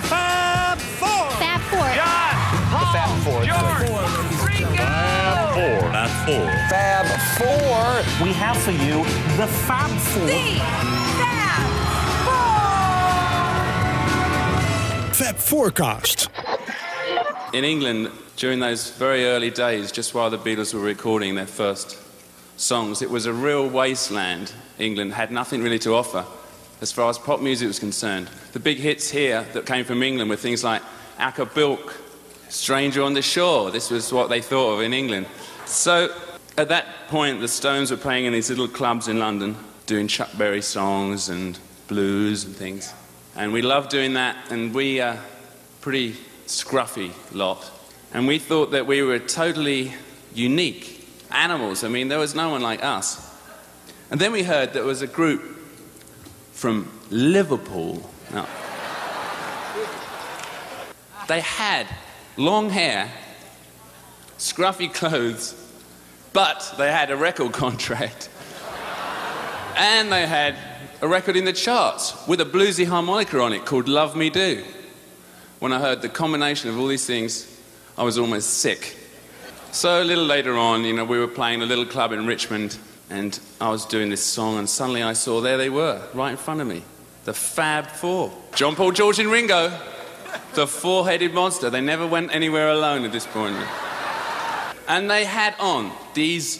The Fab Four. Fab Four. John, Paul, Fab Four. George, Rico. Fab Four. Fab Four. Fab Four. We have for you the Fab Four. The Fab Four. Fab Forecast. In England, during those very early days, just while the Beatles were recording their first songs, it was a real wasteland. England had nothing really to offer as far as pop music was concerned. The big hits here that came from England were things like Acker Bilk, Stranger on the Shore. This was what they thought of in England. So at that point, the Stones were playing in these little clubs in London, doing Chuck Berry songs and blues and things. And we loved doing that, and we are pretty scruffy lot. And we thought that we were totally unique animals. I mean, there was no one like us. And then we heard there was a group from Liverpool. Now, they had long hair, scruffy clothes, but they had a record contract. And they had a record in the charts with a bluesy harmonica on it called Love Me Do. When I heard the combination of all these things, I was almost sick. So a little later on, you know, we were playing a little club in Richmond, and I was doing this song, and suddenly I saw there they were, right in front of me. The Fab Four. John, Paul, George and Ringo. The four-headed monster. They never went anywhere alone at this point. And they had on these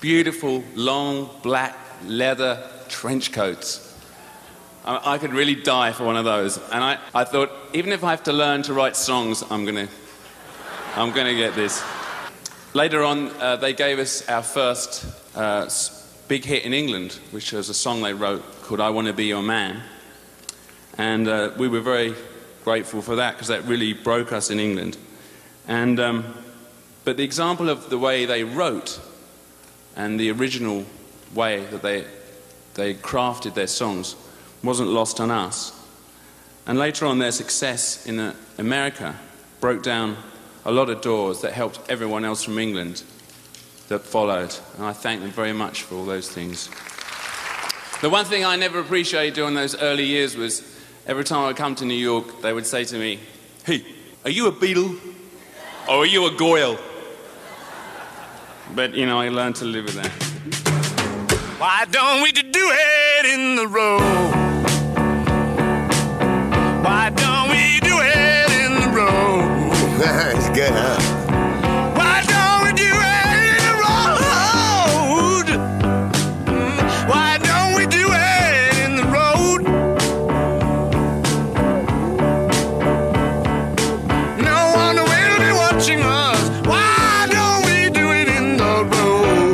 beautiful, long, black leather trench coats. I could really die for one of those. And I thought, even if I have to learn to write songs, I'm gonna get this. Later on, they gave us our first big hit in England, which was a song they wrote called I Want to Be Your Man. And we were very grateful for that, because that really broke us in England. And but the example of the way they wrote and the original way that they crafted their songs wasn't lost on us. And later on, their success in America broke down a lot of doors that helped everyone else from England that followed. And I thank them very much for all those things. The one thing I never appreciated during those early years was every time I would come to New York, they would say to me, "Hey, are you a Beatle or are you a Goyle?" But, you know, I learned to live with that. Why don't we do it in the road? Why don't we do it in the road? It's good, huh? Why don't we do it in the road? Why don't we do it in the road? No one will be watching us. Why don't we do it in the road?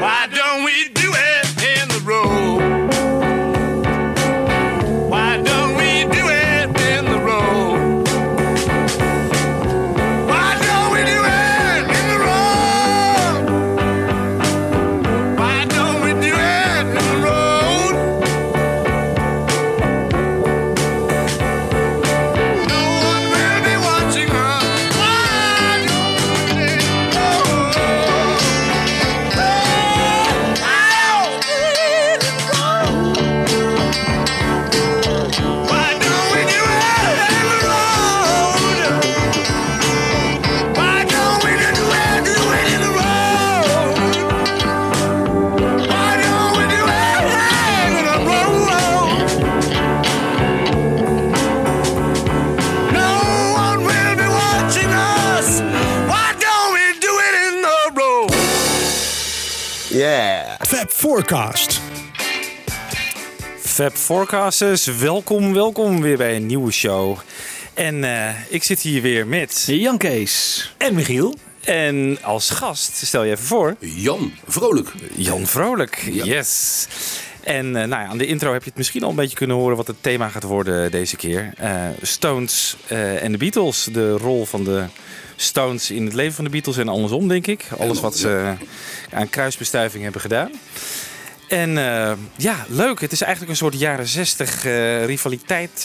Why don't we do it in the road? Forecast. Fab Forecasters, welkom weer bij een nieuwe show. En ik zit hier weer met Jan Kees en Michiel. En als gast, stel je even voor, Jan Vrolijk. Jan Vrolijk, ja. Yes. En nou ja, aan de intro heb je het misschien al een beetje kunnen horen wat het thema gaat worden deze keer. Stones en de Beatles, de rol van de Stones in het leven van de Beatles en andersom, denk ik. Alles wat ze aan kruisbestuiving hebben gedaan. En ja, leuk. Het is eigenlijk een soort jaren 60 rivaliteit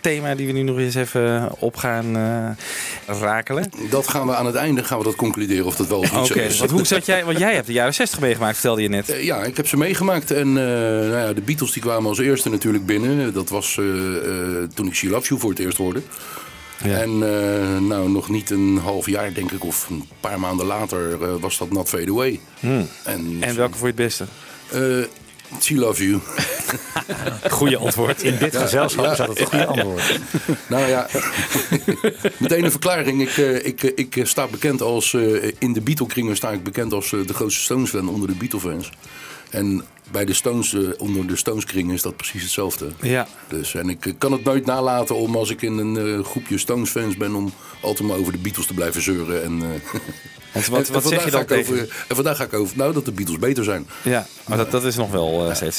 thema die we nu nog eens even op gaan rakelen. Dat gaan we aan het einde dat concluderen of dat wel of niet zo is. Want hoe zat jij? Want jij hebt de jaren 60 meegemaakt, vertelde je net. Ja, ik heb ze meegemaakt en nou ja, de Beatles die kwamen als eerste natuurlijk binnen. Dat was toen ik She Loves You voor het eerst hoorde. Ja. En nou, nog niet een half jaar, denk ik, of een paar maanden later was dat Not Fade Away. Hmm. En welke voor je het beste? She Loves You. Goeie antwoord. In dit gezelschap is dat een goede antwoord. Nou ja, meteen een verklaring. Ik sta bekend als, in de Beatle-kringen sta ik bekend als de grootste Stones-fan onder de Beatle-fans. En bij de Stones, onder de Stones-kringen is dat precies hetzelfde. Ja. Dus, en ik kan het nooit nalaten om, als ik in een groepje Stones-fans ben, om altijd maar over de Beatles te blijven zeuren. En, wat zeg je dan tegen? En vandaag ga ik over dat de Beatles beter zijn. Ja, maar dat is nog wel steeds.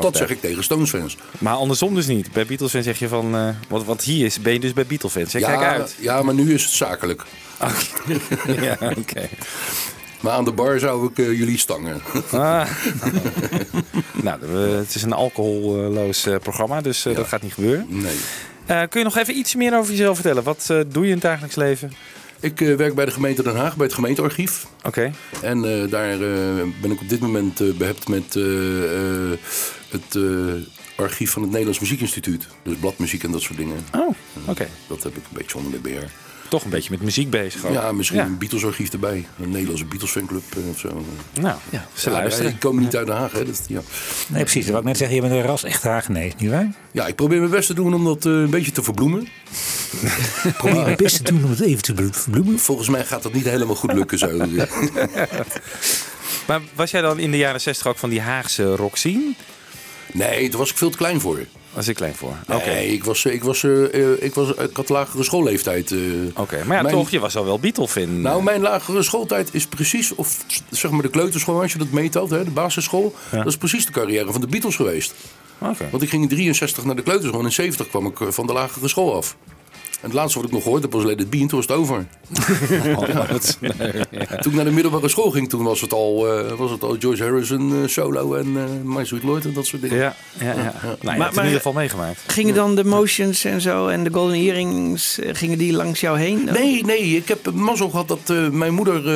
Dat zeg ik tegen Stones-fans. Maar andersom dus niet. Bij Beatles-fans zeg je van, wat hier is, ben je dus bij Beatles-fans. Ja, kijk uit. Ja, maar nu is het zakelijk. Oh. Ja, oké. Maar aan de bar zou ik jullie stangen. Nou, het is een alcoholloos programma, dus dat gaat niet gebeuren. Nee. Kun je nog even iets meer over jezelf vertellen? Wat doe je in het dagelijks leven? Ik werk bij de gemeente Den Haag, bij het gemeentearchief. Oké. Okay. En daar ben ik op dit moment behept met het archief van het Nederlands Muziekinstituut. Dus bladmuziek en dat soort dingen. Oh, oké. Okay. Dat heb ik een beetje onder de beheer. Toch een beetje met muziek bezig. Ook. Ja, misschien een Beatles-archief erbij. Een Nederlandse Beatles-fanclub of zo. Nou, ze luisteren. Die komen niet uit Den Haag, hè? Nee, precies. Wat ik net zeg, je bent een ras echt Haagenees, nietwaar? Ja, ik probeer mijn best te doen om dat een beetje te verbloemen. Probeer mijn best te doen om het even te verbloemen? Volgens mij gaat dat niet helemaal goed lukken zo. Maar was jij dan in de jaren 60 ook van die Haagse rockscene? Nee, daar was ik veel te klein voor. Was ik klein voor? Nee, okay. Ik had lagere schoolleeftijd. Oké, maar ja, toch, je was al wel Beatle-fan. Nou, mijn lagere schooltijd is precies, of zeg maar de kleuterschool, als je dat meetelt, hè, de basisschool. Ja. Dat is precies de carrière van de Beatles geweest. Okay. Want ik ging in 63 naar de kleuterschool en in 70 kwam ik van de lagere school af. En het laatste wat ik nog gehoord heb was Let It Bleed, toen was het over. Toen ik naar de middelbare school ging, toen was het al George Harrison solo en My Sweet Lord en dat soort dingen. Nou, maar in ieder geval meegemaakt. Gingen dan de Motions en zo en de Golden Earrings, gingen die langs jou heen? Dan? Nee, ik heb mazzel gehad dat mijn moeder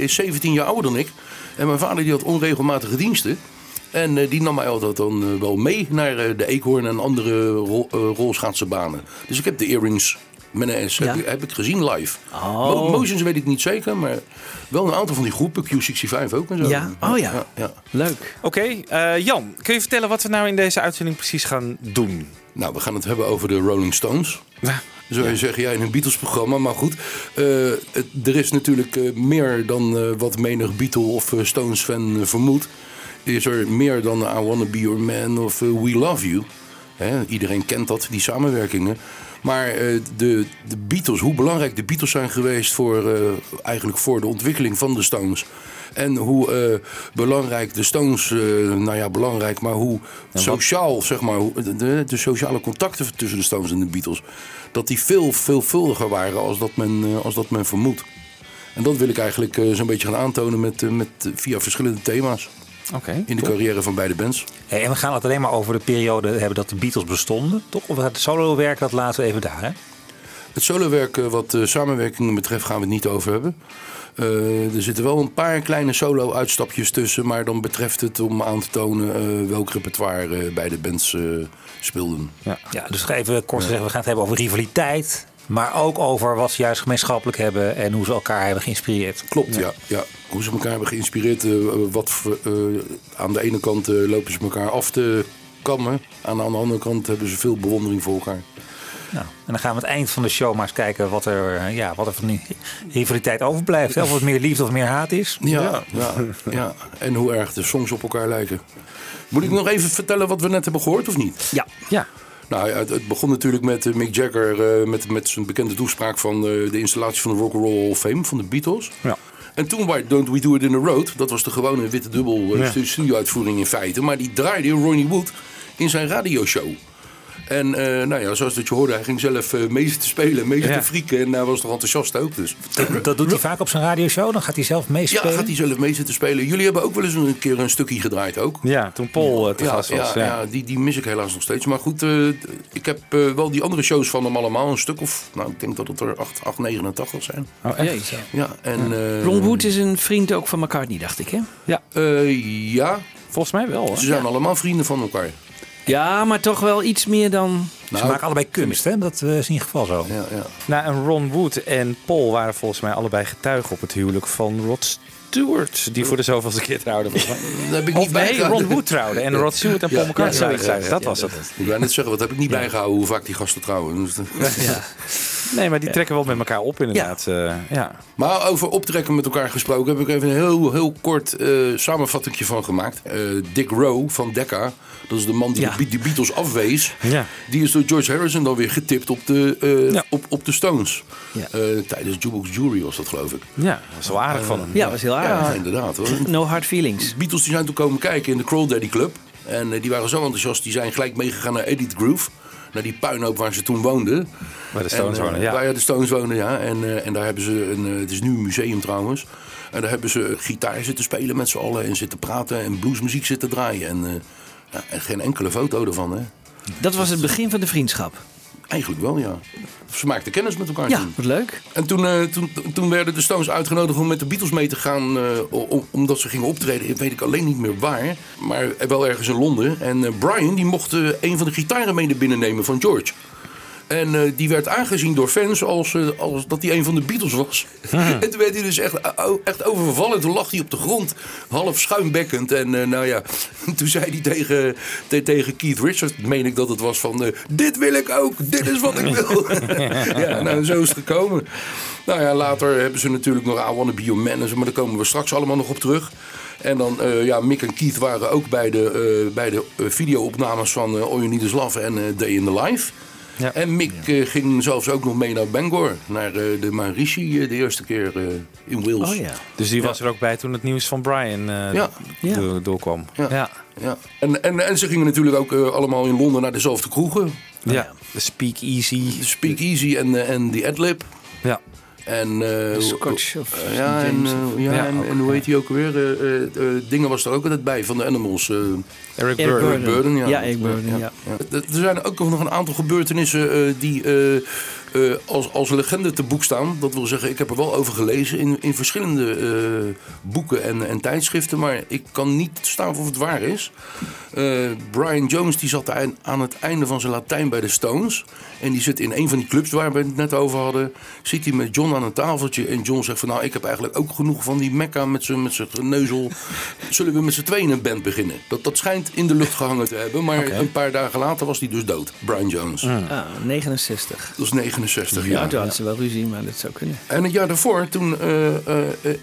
is 17 jaar ouder dan ik. En mijn vader die had onregelmatige diensten. En die nam mij altijd dan wel mee naar de Eekhoorn en andere rolschaatsenbanen. Dus ik heb de Earrings met een S heb ik gezien live. Oh. Motions weet ik niet zeker, maar wel een aantal van die groepen. Q65 ook en zo. Ja, leuk. Oké, Jan, kun je vertellen wat we nou in deze uitzending precies gaan doen? Nou, we gaan het hebben over de Rolling Stones. Zou je zeggen, in een Beatles-programma. Maar goed, er is natuurlijk meer dan wat menig Beatle of Stones-fan vermoedt. Is er meer dan I Wanna Be Your Man of We Love You. Hè, iedereen kent dat, die samenwerkingen. Maar de Beatles, hoe belangrijk de Beatles zijn geweest voor de ontwikkeling van de Stones. En hoe belangrijk de Stones, belangrijk, maar hoe sociaal, zeg maar, de sociale contacten tussen de Stones en de Beatles, dat die veel veelvuldiger waren als dat men vermoedt. En dat wil ik eigenlijk zo'n beetje gaan aantonen via verschillende thema's. Okay, in de carrière van beide bands. Hey, en we gaan het alleen maar over de periode hebben dat de Beatles bestonden, toch? Of het solowerk, dat laten we even daar, hè? Het solowerk wat samenwerkingen betreft gaan we het niet over hebben. Er zitten wel een paar kleine solo-uitstapjes tussen, maar dan betreft het om aan te tonen welk repertoire beide bands speelden. Ja, dus even kort zeggen, we gaan het hebben over rivaliteit, maar ook over wat ze juist gemeenschappelijk hebben en hoe ze elkaar hebben geïnspireerd. Klopt, ja. Hoe ze elkaar hebben geïnspireerd. Aan de ene kant lopen ze elkaar af te kammen. Aan de andere kant hebben ze veel bewondering voor elkaar. Nou, en dan gaan we aan het eind van de show maar eens kijken wat er van die rivaliteit overblijft. Of het meer liefde of meer haat is. Ja. En hoe erg de songs op elkaar lijken. Moet ik nog even vertellen wat we net hebben gehoord of niet? Ja. Nou, het begon natuurlijk met Mick Jagger, met zijn bekende toespraak van de installatie van de Rock and Roll Hall of Fame van de Beatles. Ja. En toen was Don't We Do It in the Road, dat was de gewone witte dubbel studio-uitvoering in feite. Maar die draaide Ronnie Wood in zijn radioshow. En nou ja, zoals dat je hoorde, hij ging zelf meester te spelen, meester te frieken. En hij was toch enthousiast ook. Dus. Dat doet hij vaak op zijn radioshow? Dan gaat hij zelf meespelen? Ja, gaat hij zelf meester te spelen. Jullie hebben ook wel eens een keer een stukje gedraaid ook. Ja, toen Paul te gast was. Ja, die mis ik helaas nog steeds. Maar goed, ik heb wel die andere shows van hem allemaal. Een stuk of, nou, ik denk dat het er 89 zijn. Oh, echt? Ja, en... Ron Wood is een vriend ook van McCartney, dacht ik, hè? Ja. Ja. Volgens mij wel, hoor. Ze zijn allemaal vrienden van elkaar. Ja, maar toch wel iets meer dan... Nou, ze maken allebei kunst, hè? Dat is in ieder geval zo. Ja, ja. Nou, en Ron Wood en Paul waren volgens mij allebei getuigen op het huwelijk van Rod Stewart. Die voor de zoveelste keer trouwde. Of nee, Ron Wood trouwde. En Rod Stewart en Paul McCartney. Dat was het. Ik wil net zeggen, wat heb ik niet bijgehouden hoe vaak die gasten trouwen. Ja. Nee, maar die trekken wel met elkaar op inderdaad. Ja. Ja. Maar over optrekken met elkaar gesproken heb ik even een heel kort samenvattingje van gemaakt. Dick Rowe van Decca, dat is de man die de Beatles afwees. Ja. Die is door George Harrison dan weer getipt op de Stones. Ja. Tijdens Jukebox Jury was dat, geloof ik. Ja, dat is wel aardig van hem. Ja, dat was heel aardig. Ja, inderdaad. Hoor. No hard feelings. De Beatles die zijn toen komen kijken in de Crawdaddy Club. En die waren zo enthousiast, die zijn gelijk meegegaan naar Edith Grove. Naar die puinhoop waar ze toen woonden. Waar de Stones wonen, ja. Waar de Stones wonen, ja. En daar hebben ze het is nu een museum trouwens. En daar hebben ze gitaar zitten spelen met z'n allen. En zitten praten en bluesmuziek zitten draaien. En geen enkele foto ervan, hè. Dat was het begin van de vriendschap. Eigenlijk wel, ja. Ze maakten kennis met elkaar. Ja, wat leuk. En toen werden de Stones uitgenodigd om met de Beatles mee te gaan. Omdat ze gingen optreden, weet ik alleen niet meer waar. Maar wel ergens in Londen. En Brian die mocht een van de gitaren mee naar binnen nemen van George. En die werd aangezien door fans als dat hij een van de Beatles was. En toen werd hij dus echt overvallen. Toen lag hij op de grond, half schuimbekkend. En nou ja, toen zei hij tegen Keith Richards, meen ik dat het was, van... dit wil ik ook, dit is wat ik wil. Ja, nou, zo is het gekomen. Nou ja, later hebben ze natuurlijk nog I Wanna Be Your Man. Maar daar komen we straks allemaal nog op terug. En dan, Mick en Keith waren ook bij de videoopnames van All You Need Is Love en Day in the Life. Ja. En Mick ging zelfs ook nog mee naar Bangor, naar de Maharishi de eerste keer in Wales. Oh, ja. Dus die was er ook bij toen het nieuws van Brian doorkwam. Ja. Ja. Ja. En ze gingen natuurlijk ook allemaal in Londen naar dezelfde kroegen. Ja, de Speakeasy. De Speakeasy en de Adlib. Ja. En Scotch of James. En hoe heet hij ook weer? Dingen was er ook altijd bij van de Animals. Eric Burdon. Ja, Eric Burdon, Er zijn ook nog een aantal gebeurtenissen die als legende te boek staan. Dat wil zeggen, ik heb er wel over gelezen in verschillende boeken en tijdschriften. Maar ik kan niet staan of het waar is. Brian Jones die zat aan het einde van zijn Latijn bij de Stones. En die zit in een van die clubs waar we het net over hadden. Zit hij met John aan een tafeltje. En John zegt van, nou, ik heb eigenlijk ook genoeg van die mekka met zijn geneuzel. Zullen we met z'n tweeën een band beginnen? Dat schijnt in de lucht gehangen te hebben. Maar een paar dagen later was hij dus dood. Brian Jones. Ah, 69. Dat is 69, ja. Toen hadden ze wel ruzie, maar dat zou kunnen. En het jaar daarvoor, toen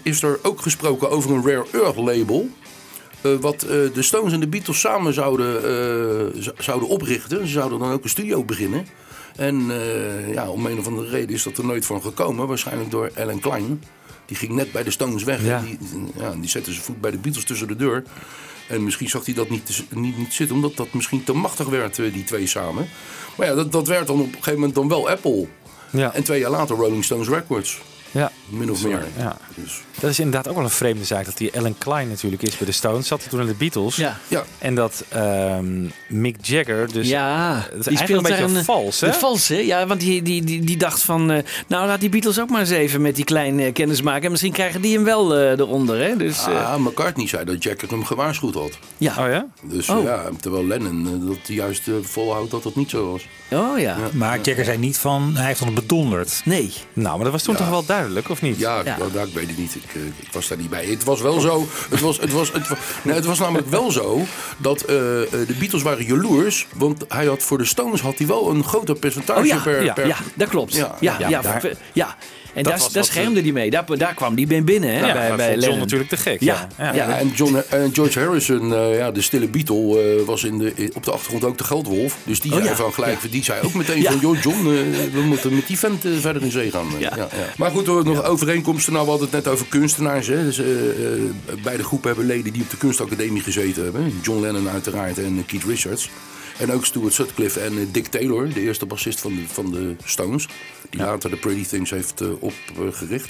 is er ook gesproken over een Rare Earth label. Wat de Stones en de Beatles samen zouden oprichten. Ze zouden dan ook een studio beginnen. En om een of andere reden is dat er nooit van gekomen. Waarschijnlijk door Allen Klein. Die ging net bij de Stones weg. Ja. Die zette zijn voet bij de Beatles tussen de deur. En misschien zag hij dat niet zitten. Omdat dat misschien te machtig werd, die twee samen. Maar ja, dat werd dan op een gegeven moment dan wel Apple. Ja. En 2 jaar later Rolling Stones Records. Ja. Min of meer. Ja. Dus. Dat is inderdaad ook wel een vreemde zaak. Dat die Allen Klein natuurlijk is bij de Stones. Zat er toen in de Beatles. Ja. Ja. En dat Mick Jagger dus... Ja. Dat is eigenlijk een beetje vals, hè? Vals, hè? Ja, want die dacht van... nou, laat die Beatles ook maar eens even met die Klein kennis maken. En misschien krijgen die hem wel eronder, hè? Dus, McCartney zei dat Jagger hem gewaarschuwd had. Ja. Oh ja? Dus terwijl Lennon dat juist volhoudt dat dat niet zo was. Oh ja. Maar Jagger zei niet van... Hij heeft hem bedonderd. Nee. Nou, maar dat was toen toch wel duidelijk, of niet? Ja, ik weet het niet. Ik was daar niet bij. Het was wel zo. Het was namelijk wel zo dat de Beatles waren jaloers. Want hij had voor de Stones wel een groter percentage per. Ja, dat klopt. Ja. En daar schermde hij mee. Daar kwam die binnen. Hè? Ja, bij John Lennon. Natuurlijk te gek. Ja. Ja. Ja. En George Harrison, de stille Beatle, was op de achtergrond ook de geldwolf. Dus die zei van gelijk. Ja. Die zei ook meteen van, joh John, we moeten met die vent verder in zee gaan. Ja. Ja, ja. Maar goed, hoor, nog overeenkomsten. Nou, we hadden het net over kunstenaars. Hè. Dus, beide groepen hebben leden die op de kunstacademie gezeten hebben. John Lennon uiteraard en Keith Richards. En ook Stuart Sutcliffe en Dick Taylor, de eerste bassist van de Stones. Die later de Pretty Things heeft opgericht.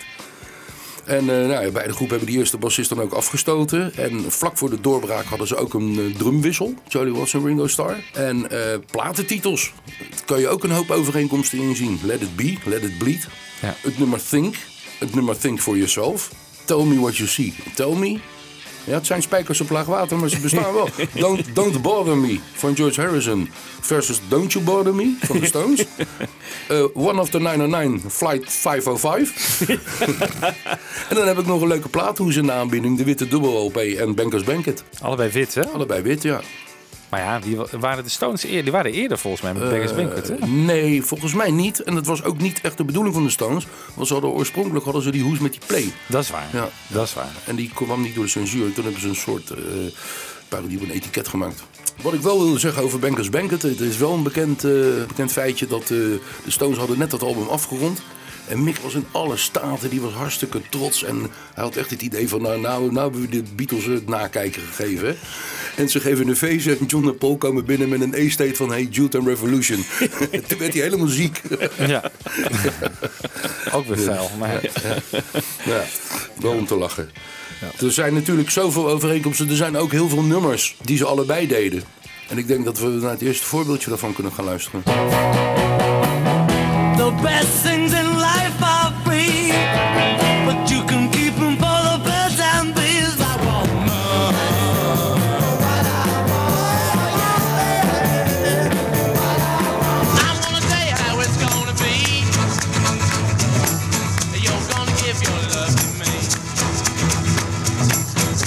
En beide groepen hebben die eerste bassist dan ook afgestoten. En vlak voor de doorbraak hadden ze ook een drumwissel. Charlie Watts en Ringo Starr. En platentitels. Daar kan je ook een hoop overeenkomsten in zien. Let It Be, Let It Bleed. Ja. Het nummer Think For Yourself. Tell Me What You See. Tell Me. Ja, het zijn spijkers op laag water, maar ze bestaan wel. Don't Bother Me van George Harrison versus Don't You Bother Me van de Stones. One of the 909, Flight 505. En dan heb ik nog een leuke plaathoes in de aanbieding. De Witte Dubbel LP en Bankers Banket. Allebei wit, hè? Allebei wit, ja. Maar ja, die waren de Stones eerder, die waren eerder volgens mij met Bankers Banket, hè? Nee, volgens mij niet. En dat was ook niet echt de bedoeling van de Stones. Want ze hadden, oorspronkelijk hadden ze die hoes met die play. Dat is waar. Ja, dat is waar. En die kwam niet door de censuur. Toen hebben ze een soort parodie op een etiket gemaakt. Wat ik wel wilde zeggen over Bankers Banket. Het is wel een bekend feitje dat de Stones hadden net dat album afgerond. En Mick was in alle staten, die was hartstikke trots. En hij had echt het idee van, nou hebben we de Beatles het nakijken gegeven. Hè? En ze geven een feestje en John en Paul komen binnen met een e-state van... Hey, Jude and Revolution. Toen werd hij helemaal ziek. Ja. Ook weer vuil, maar... Ja, wel om te lachen. Ja. Er zijn natuurlijk zoveel overeenkomsten. Er zijn ook heel veel nummers die ze allebei deden. En ik denk dat we naar het eerste voorbeeldje daarvan kunnen gaan luisteren. The best things in life are free, but you can keep them for the birds and bees. I want more, what I want. I'm gonna tell you how it's gonna be. You're gonna give your love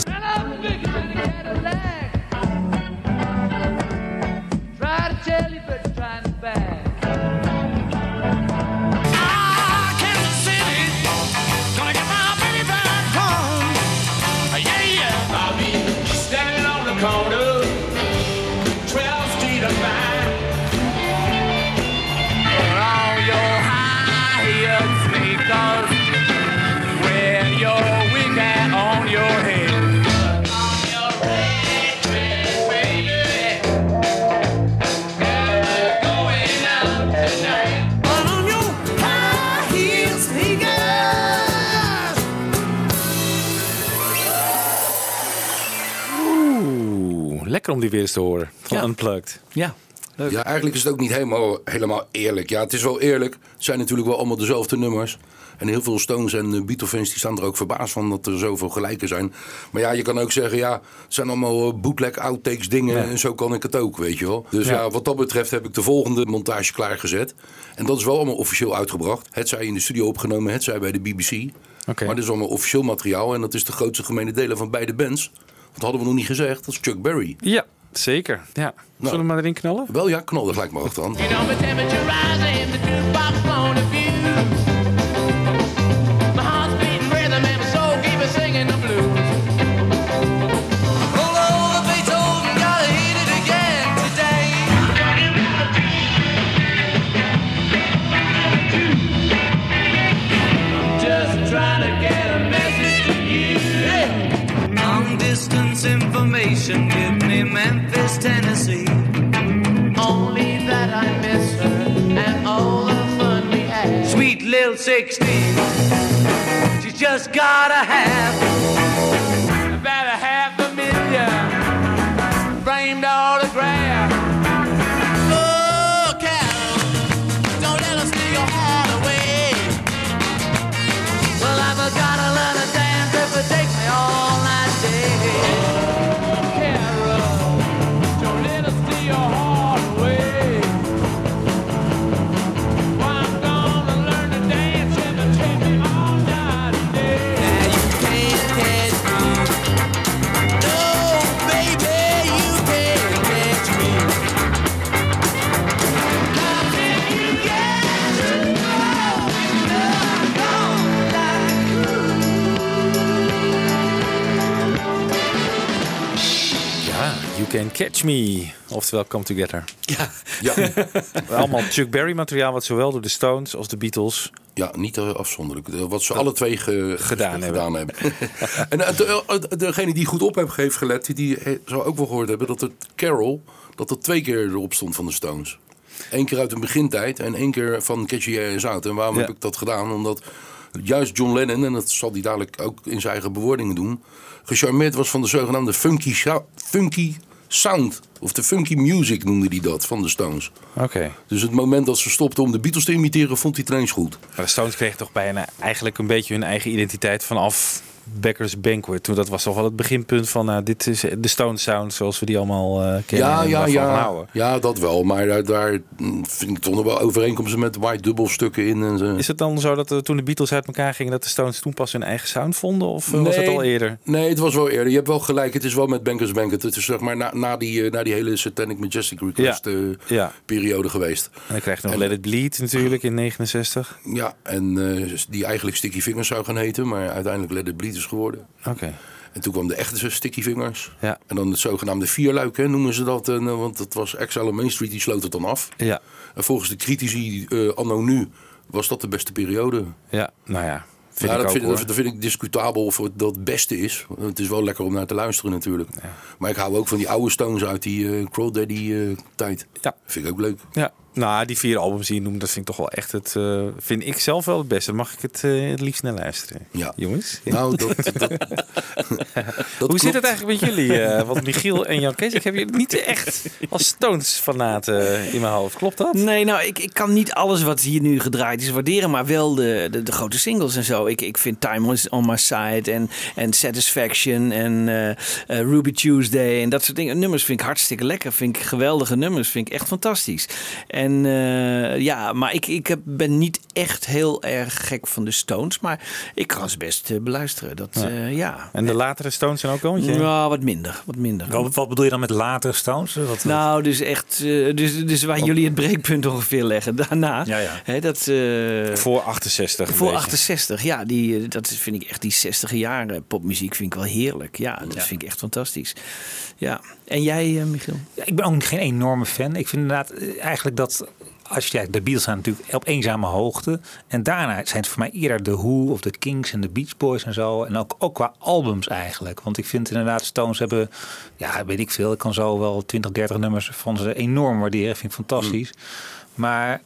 to me. And I'm bigger than a Cadillac. Try to tell you, but try to back. Om die weer eens te horen, van Unplugged. Ja, leuk. Ja, eigenlijk is het ook niet helemaal eerlijk. Ja, het is wel eerlijk. Het zijn natuurlijk wel allemaal dezelfde nummers. En heel veel Stones en Beatle-fans die staan er ook verbaasd van dat er zoveel gelijken zijn. Maar ja, je kan ook zeggen, ja, het zijn allemaal bootleg outtakes dingen. Ja. En zo kan ik het ook, weet je wel. Dus ja, wat dat betreft heb ik de volgende montage klaargezet. En dat is wel allemaal officieel uitgebracht. Hetzij in de studio opgenomen, hetzij bij de BBC. Okay. Maar dit is allemaal officieel materiaal. En dat is de grootste gemene deler van beide bands. Dat hadden we nog niet gezegd, dat is Chuck Berry. Ja, zeker. Ja. Nou, zullen we maar erin knallen? Wel ja, knallen gelijk maar achteraan. Information, give me Memphis, Tennessee. Only that I miss her and all the fun we had. Sweet little 16, she just gotta have about $500,000 framed autograph. Oh, Carol, don't let us steal your heart away. Well, I've gotta learn to dance if it takes me all night day. Can Catch Me. Oftewel Come Together. Ja. Ja. Allemaal Chuck Berry materiaal wat zowel door de Stones als de Beatles... Ja, niet afzonderlijk. Wat ze alle twee gedaan hebben. En degene die goed op heeft gelet... die zou ook wel gehoord hebben dat het Carol... dat er 2 keer erop stond van de Stones. 1 keer uit de begintijd en 1 keer van Catch Me If You Can. En waarom heb ik dat gedaan? Omdat juist John Lennon... en dat zal hij dadelijk ook in zijn eigen bewoordingen doen... gecharmeerd was van de zogenaamde funky sound. Of de funky music noemde hij dat, van de Stones. Okay. Dus het moment dat ze stopten om de Beatles te imiteren, vond hij ineens goed. Maar de Stones kregen toch bijna eigenlijk een beetje hun eigen identiteit vanaf Bankers Banquet. Toen dat was toch wel het beginpunt van dit is de Stone sound zoals we die allemaal kennen. Ja, dat wel. Maar daar vind ik toch nog wel overeenkomsten met White Double stukken in. En zo. Is het dan zo dat toen de Beatles uit elkaar gingen, dat de Stones toen pas hun eigen sound vonden? Of was dat al eerder? Nee, het was wel eerder. Je hebt wel gelijk. Het is wel met Bankers Banquet. Het is zeg maar na die hele Satanic Majestic Request periode geweest. En dan krijg je nog Let It Bleed natuurlijk in 69. Ja, en die eigenlijk Sticky Fingers zou gaan heten. Maar uiteindelijk Let It Bleed is geworden. Okay. En toen kwam de echte Sticky Fingers. Ja. En dan het zogenaamde vierluik, hè, noemen ze dat. Want dat was Exile on Main Street, die sloot het dan af. Ja. En volgens de critici anno nu was dat de beste periode. Ja, nou ja. Dat vind ik discutabel of het dat het beste is. Het is wel lekker om naar te luisteren natuurlijk. Ja. Maar ik hou ook van die oude Stones uit die Crawdaddy tijd. Ja. Vind ik ook leuk. Ja. Nou, die 4 albums die je noemt, dat vind ik toch wel echt het... vind ik zelf wel het beste. Dan mag ik het liefst naar luisteren. Ja. Jongens? Ja. Nou, Hoe zit het eigenlijk met jullie? Want Michiel en Jan Kees, ik heb je niet echt als Stones-fanaten in mijn hoofd. Klopt dat? Nee, nou, ik kan niet alles wat hier nu gedraaid is waarderen. Maar wel de grote singles en zo. Ik vind Time on My Side en Satisfaction en Ruby Tuesday en dat soort dingen. Nummers vind ik hartstikke lekker. Vind ik geweldige nummers. Vind ik echt fantastisch. En maar ik ben niet echt heel erg gek van de Stones. Maar ik kan ze best beluisteren. Dat. En de latere Stones zijn ook al? Nou, wat minder. Wat bedoel je dan met latere Stones? Nou, dus echt... dus waar jullie het breekpunt ongeveer leggen. Daarna. Ja. Hè, dat, voor 68. Voor 68, ja. Dat vind ik echt die 60 jaren popmuziek vind ik wel heerlijk. Ja, dat vind ik echt fantastisch. Ja. En jij, Michiel? Ja, ik ben ook geen enorme fan. Ik vind inderdaad eigenlijk dat... De Beatles zijn natuurlijk op eenzame hoogte. En daarna zijn het voor mij eerder de Who of de Kings en de Beach Boys en zo. En ook qua albums eigenlijk. Want ik vind inderdaad Stones hebben... Ja, weet ik veel. Ik kan zo wel 20, 30 nummers van ze enorm waarderen. Vind ik fantastisch. Maar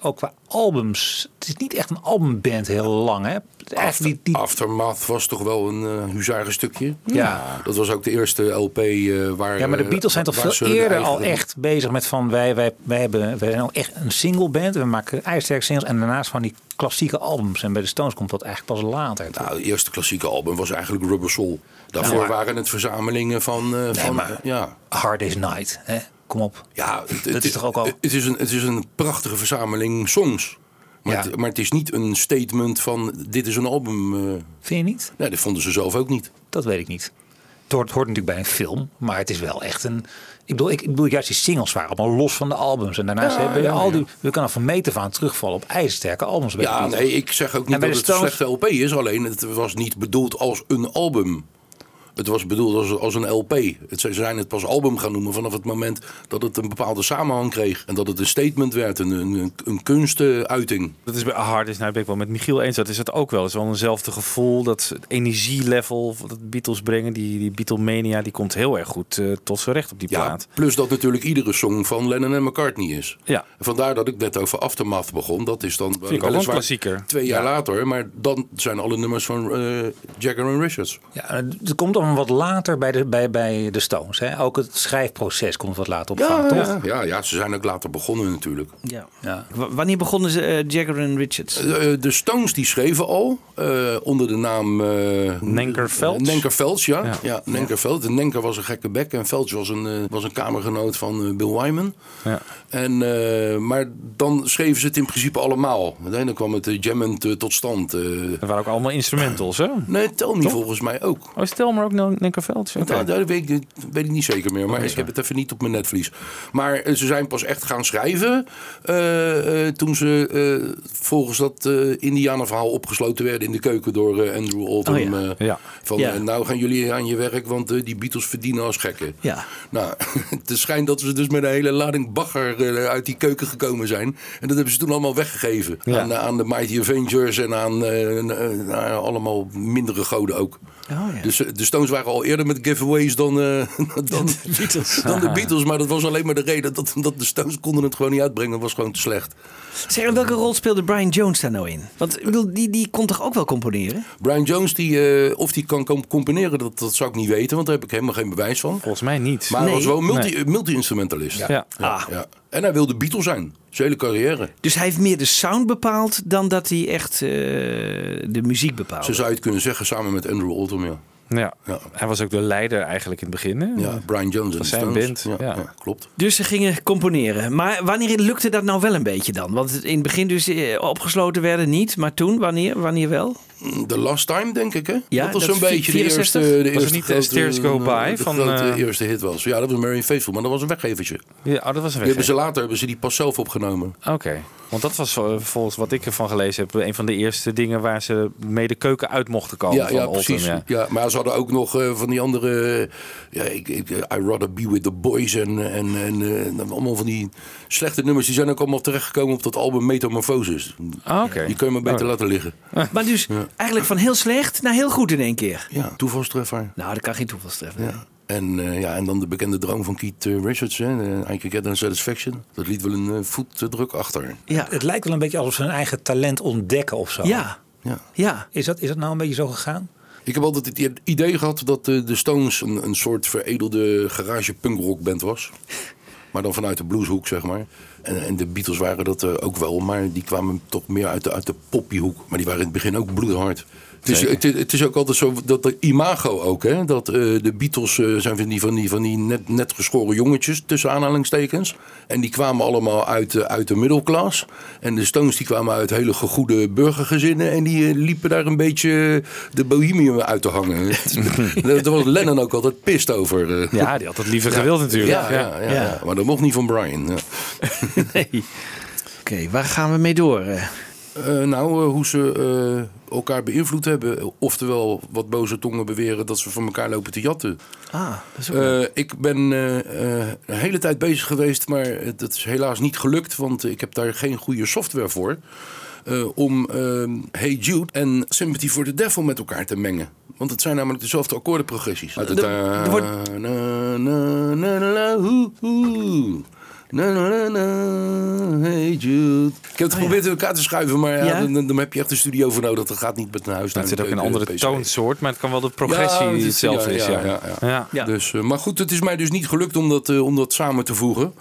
ook qua albums. Het is niet echt een albumband heel lang, hè? Aftermath was toch wel een huzarenstukje? Ja. Dat was ook de eerste LP waar... Ja, maar de Beatles zijn toch veel eerder al echt bezig met van... Wij zijn al echt een singleband. We maken ijzersterke singles en daarnaast van die klassieke albums. En bij de Stones komt dat eigenlijk pas later. Nou, het eerste klassieke album was eigenlijk Rubber Soul. Daarvoor waren het verzamelingen van... Hard Days Night, hè? Kom op. Ja, dat is toch ook al... Het is een prachtige verzameling songs. Maar, maar het is niet een statement van dit is een album. Vind je niet? Nee, dat vonden ze zelf ook niet. Dat weet ik niet. Het hoort natuurlijk bij een film, maar het is wel echt een... Ik bedoel juist die singles waren allemaal los van de albums. En daarnaast hebben we al die... We kunnen van meet af aan terugvallen op ijzersterke albums. Ik zeg ook niet dat het een slechte LP is. Alleen het was niet bedoeld als een album. Het was bedoeld als een LP. Ze zijn het pas album gaan noemen vanaf het moment dat het een bepaalde samenhang kreeg. En dat het een statement werd, een kunstuiting. Dat is bij Hard Days Night ben ik wel met Michiel eens. Dat is het ook wel. Het is wel eenzelfde gevoel, dat het energielevel dat Beatles brengen. Die Beatlemania die komt heel erg goed tot zijn recht op die plaat. Plus dat natuurlijk iedere song van Lennon en McCartney is. Ja. Vandaar dat ik net over Aftermath begon. Dat is dan wel een klassieker. 2 jaar later, maar dan zijn alle nummers van Jagger en Richards. Ja, dat komt dan wat later bij de Stones. Hè? Ook het schrijfproces komt wat later op gang, toch? Ja, ze zijn ook later begonnen natuurlijk. Ja. Ja. Wanneer begonnen ze Jagger en Richards? De Stones die schreven al onder de naam... Nanker Phelge. Nanker Phelge, ja. Nanker Phelge. Nanker was een gekke bek en Phelge was een kamergenoot van Bill Wyman. Ja. Maar dan schreven ze het in principe allemaal. Dan kwam het jammen tot stand. Er waren ook allemaal instrumentals, hè? Nee, Tell Me volgens mij ook. Oh, Tell Me ook Nanker Phelge? Okay. Nou, dat weet ik niet zeker meer. Maar ik heb het even niet op mijn netvlies. Maar ze zijn pas echt gaan schrijven toen ze volgens dat Indiana-verhaal opgesloten werden in de keuken door Andrew Oldham. Nou gaan jullie aan je werk, want die Beatles verdienen als gekken. Ja. Nou, het schijnt dat ze dus met een hele lading bagger uit die keuken gekomen zijn. En dat hebben ze toen allemaal weggegeven. Ja. Aan de Mighty Avengers en aan allemaal mindere goden ook. Oh, ja. Dus de Stones waren al eerder met giveaways dan de Beatles. Maar dat was alleen maar de reden dat de Stones konden het gewoon niet uitbrengen. Dat was gewoon te slecht. Zeg, welke rol speelde Brian Jones daar nou in? Want ik bedoel, die kon toch ook wel componeren? Brian Jones, of die kan componeren, dat zou ik niet weten. Want daar heb ik helemaal geen bewijs van. Volgens mij niet. Maar hij was wel multi-instrumentalist. Ja. En hij wilde Beatle zijn. Zijn hele carrière. Dus hij heeft meer de sound bepaald dan dat hij echt de muziek bepaalt. Zo zou je het kunnen zeggen, samen met Andrew Oldham, ja. Hij was ook de leider eigenlijk in het begin. Hè? Ja, Brian Jones. Dat zijn band. Ja, klopt. Dus ze gingen componeren. Maar wanneer lukte dat nou wel een beetje dan? Want in het begin dus opgesloten werden niet. Maar toen, wanneer wel? The Last Time, denk ik, hè? Ja, dat was zo'n beetje 64? De eerste hit was. Ja, dat was Marianne Faithfull, maar dat was een weggevertje. Ja, dat was een weggevertje. Later hebben ze die pas zelf opgenomen. Oké. Want dat was volgens wat ik ervan gelezen heb een van de eerste dingen waar ze mee de keuken uit mochten komen. Ja, precies. Ja, maar ze hadden ook nog van die andere... I'd Rather Be With The Boys en allemaal van die slechte nummers. Die zijn ook allemaal terechtgekomen op dat album Metamorphosis. Oké. Die kun je maar beter laten liggen. Maar dus... Ja. Eigenlijk van heel slecht naar heel goed in één keer. Ja, toevalstreffer. Nou, dat kan geen toevalstreffer. Ja. Nee. En dan de bekende droom van Keith Richards. I Can Get No Satisfaction. Dat liet wel een voetdruk achter. Ja, het lijkt wel een beetje alsof ze hun eigen talent ontdekken of zo. Ja. Is dat nou een beetje zo gegaan? Ik heb altijd het idee gehad dat de Stones een soort veredelde garage punkrockband was. Maar dan vanuit de blueshoek, zeg maar. En de Beatles waren dat ook wel. Maar die kwamen toch meer uit de poppyhoek. Maar die waren in het begin ook bloedhard. Het is ook altijd zo, dat imago ook. Hè? Dat de Beatles zijn van die net geschoren jongetjes, tussen aanhalingstekens. En die kwamen allemaal uit de middelklas. En de Stones die kwamen uit hele gegoede burgergezinnen. En die liepen daar een beetje de bohemium uit te hangen. Daar was Lennon ook altijd pissed over. Ja, die had dat liever gewild natuurlijk. Ja. Maar dat mocht niet van Brian. Ja. Nee. Oké, waar gaan we mee door? Hoe ze elkaar beïnvloed hebben. Oftewel, wat boze tongen beweren dat ze van elkaar lopen te jatten. Dat is ook ik ben een hele tijd bezig geweest, maar dat is helaas niet gelukt. Want ik heb daar geen goede software voor. Om Hey Jude en Sympathy for the Devil met elkaar te mengen. Want het zijn namelijk dezelfde akkoordenprogressies. Hey Jude. Ik heb het geprobeerd in elkaar te schuiven, maar dan heb je echt een studio voor nodig. Dat gaat niet met een huis. Het zit ook een andere toonsoort, maar het kan wel de progressie hetzelfde is. Ja. Dus, maar goed, het is mij dus niet gelukt om dat samen te voegen.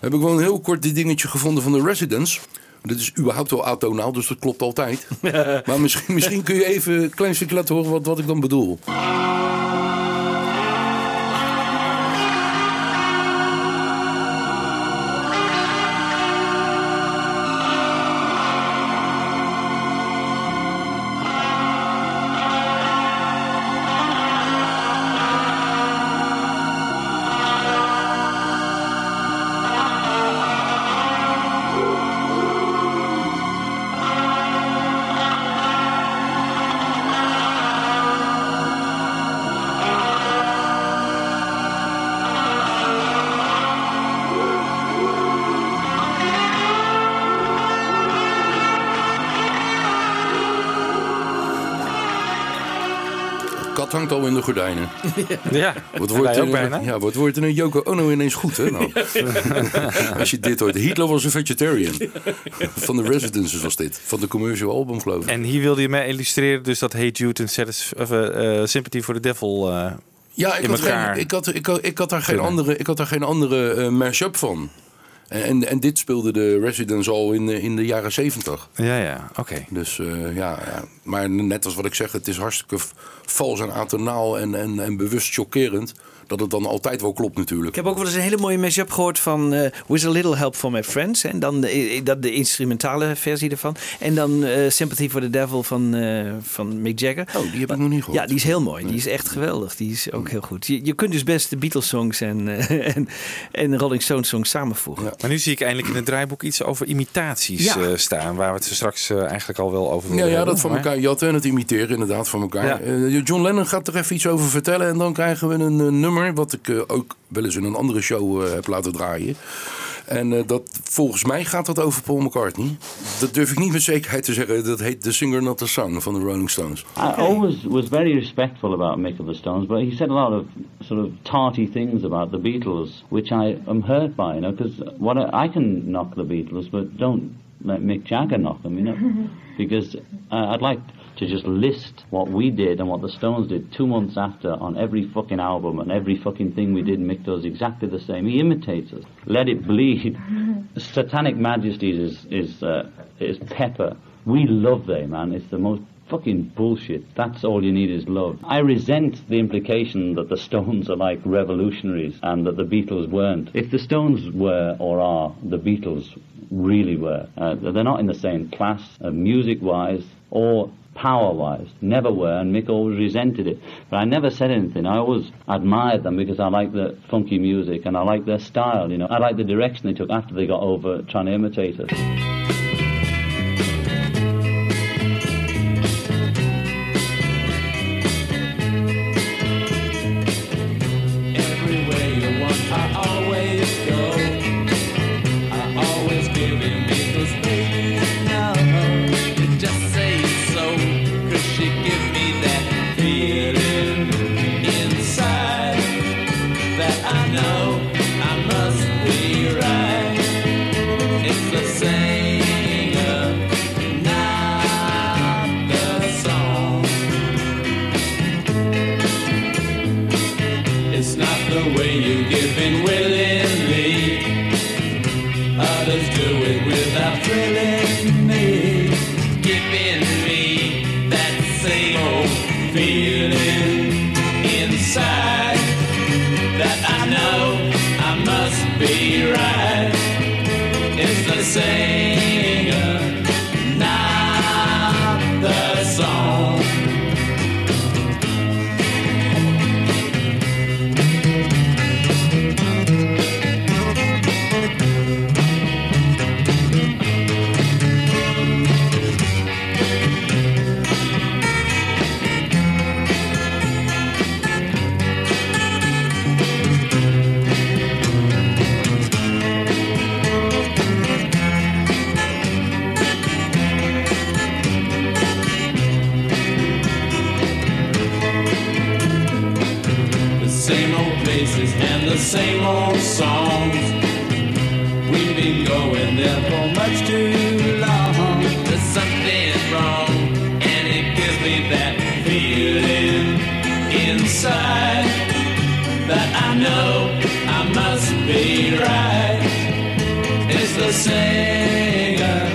Heb ik wel een heel kort dit dingetje gevonden van de Residents. Dat is überhaupt al atonaal, dus dat klopt altijd. Maar misschien kun je even een klein stukje laten horen wat ik dan bedoel. Hangt al in de gordijnen. Ja, wat wordt er een Yoko Ono ineens goed, hè? Nou. Als je dit hoort. Hitler was een vegetarian. Van de Residences was dit. Van de commercial album, geloof ik. En hier wilde je mij illustreren dus dat Hey Jude en Sympathy for the Devil... Ik had daar geen andere mash-up van. En dit speelde de Residents al in de jaren 70. Oké. Dus maar net als wat ik zeg, het is hartstikke vals en atonaal en bewust chockerend. dat het dan altijd wel klopt natuurlijk. Ik heb ook wel eens een hele mooie mashup gehoord van With a Little Help from My Friends. En dan de instrumentale versie ervan. En dan Sympathy for the Devil van Mick Jagger. Oh, die heb ik nog niet gehoord. Ja, die is heel mooi. Die is echt geweldig. Die is ook heel goed. Je kunt dus best de Beatles songs en Rolling Stones songs samenvoegen. Ja. Maar nu zie ik eindelijk in het draaiboek iets over imitaties staan. Waar we het straks eigenlijk al wel over willen hebben. Ja, dat van elkaar. Je alternatief imiteren inderdaad van elkaar. Ja. John Lennon gaat er even iets over vertellen. En dan krijgen we een nummer wat ik ook wel eens in een andere show heb laten draaien. En dat, volgens mij gaat dat over Paul McCartney. Dat durf ik niet met zekerheid te zeggen. Dat heet The Singer Not The Song van de Rolling Stones. I always was very respectful about Mick of the Stones, but he said a lot of sort of tarty things about the Beatles, which I am hurt by, you know, because I can knock the Beatles, but don't let Mick Jagger knock them, you know, because I'd like to just list what we did and what the Stones did 2 months after on every fucking album and every fucking thing we did. Mick does exactly the same. He imitates us. Let It Bleed. Satanic Majesties is Pepper. We love them, man. It's the most fucking bullshit. That's all you need is love. I resent the implication that the Stones are like revolutionaries and that the Beatles weren't. If the Stones were or are, the Beatles really were. They're not in the same class, music-wise or power-wise, never were, and Mick always resented it. But I never said anything. I always admired them because I like their funky music and I like their style, you know. I like the direction they took after they got over trying to imitate us. Everywhere you want, I always go. I always give in because baby, now you just say she give me that feeling inside that I know I must be right. It's the singer, not the song. It's not the way you give in willingly. Others do it without thrilling me. Giving me same old feeling inside that I know I must be right. It's the singer, not the song. And the same old songs, we've been going there for much too long. There's something wrong, and it gives me that feeling inside that I know I must be right. It's the singer,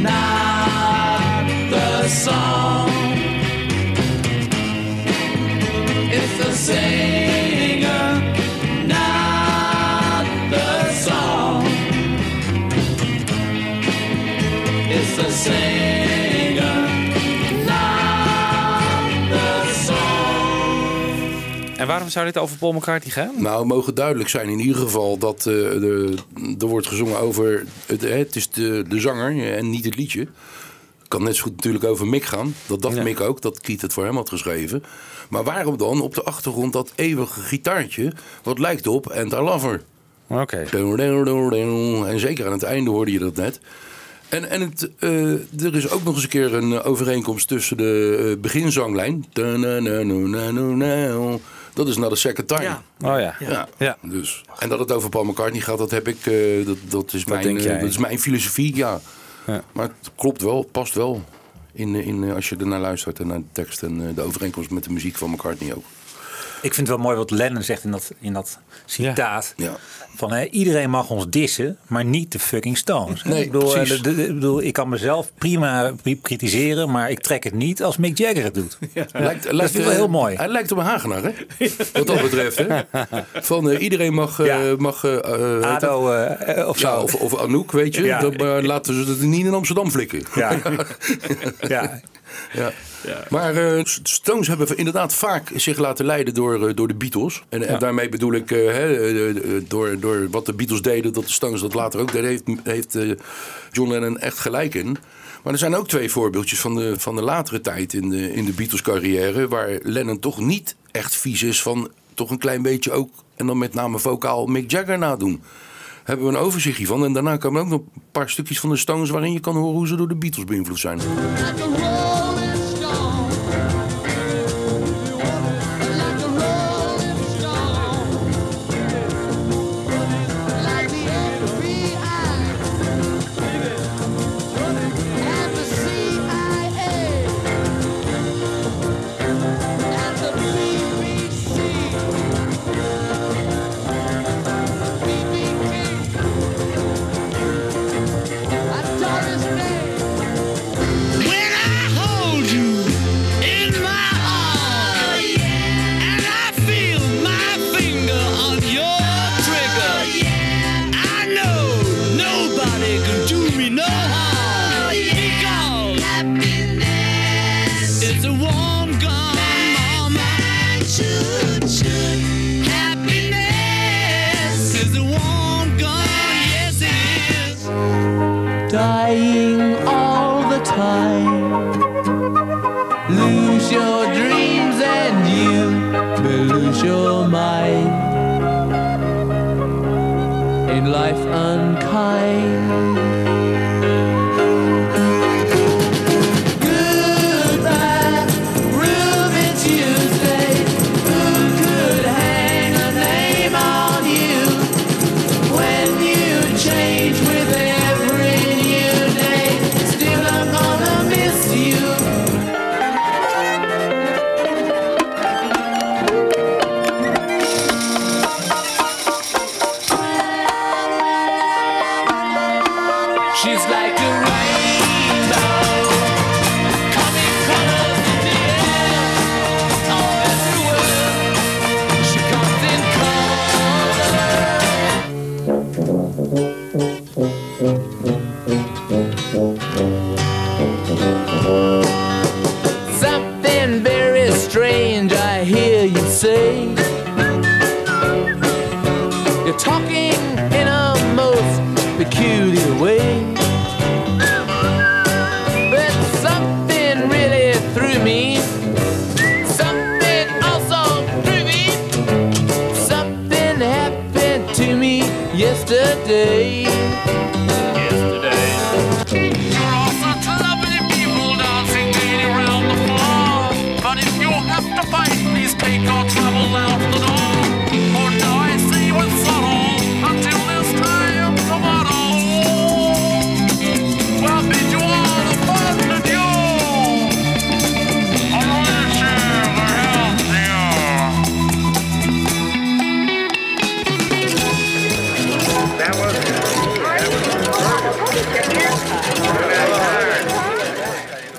not the song. It's the singer, not the song. It's the singer, not the song. En waarom zou dit over Paul McCartney gaan? Nou, het mogen duidelijk zijn in ieder geval dat er wordt gezongen over... Het is de zanger en niet het liedje. Kan net zo goed natuurlijk over Mick gaan. Dat dacht Mick ook, dat Keith het voor hem had geschreven. Maar waarom dan op de achtergrond dat eeuwige gitaartje... wat lijkt op And I Love Her. Oké. En zeker aan het einde hoorde je dat net. En het, er is ook nog eens een keer een overeenkomst tussen de beginzanglijn. Dat is Not a Second Time. Ja. Oh ja. Ja. Dus. En dat het over Paul McCartney gaat, dat heb ik. Dat is mijn filosofie, ja. Ja. Maar het klopt wel, het past wel in als je ernaar luistert en naar de tekst en de overeenkomst met de muziek van McCartney ook. Ik vind het wel mooi wat Lennon zegt in dat citaat. Ja. Ja. Van iedereen mag ons dissen, maar niet de fucking Stones. Nee, ik bedoel, ik kan mezelf prima kritiseren, maar ik trek het niet als Mick Jagger het doet. Ja. Dat vind ik wel heel mooi. Hij lijkt op een Hagenaar, hè? Wat dat betreft, hè? Van iedereen mag ADO of zo. Ja, of Anouk, weet je. Ja. Dan laten ze het niet in Amsterdam flikken. Ja. Ja. Ja. Ja. Maar Stones hebben inderdaad vaak zich laten leiden door de Beatles. En daarmee bedoel ik door wat de Beatles deden, dat de Stones dat later ook deden. Heeft John Lennon echt gelijk in. Maar er zijn ook twee voorbeeldjes van de latere tijd in de Beatles carrière, waar Lennon toch niet echt vies is van toch een klein beetje ook, en dan met name vocaal, Mick Jagger nadoen. Hebben we een overzichtje van. En daarna komen ook nog een paar stukjes van de Stones waarin je kan horen hoe ze door de Beatles beïnvloed zijn.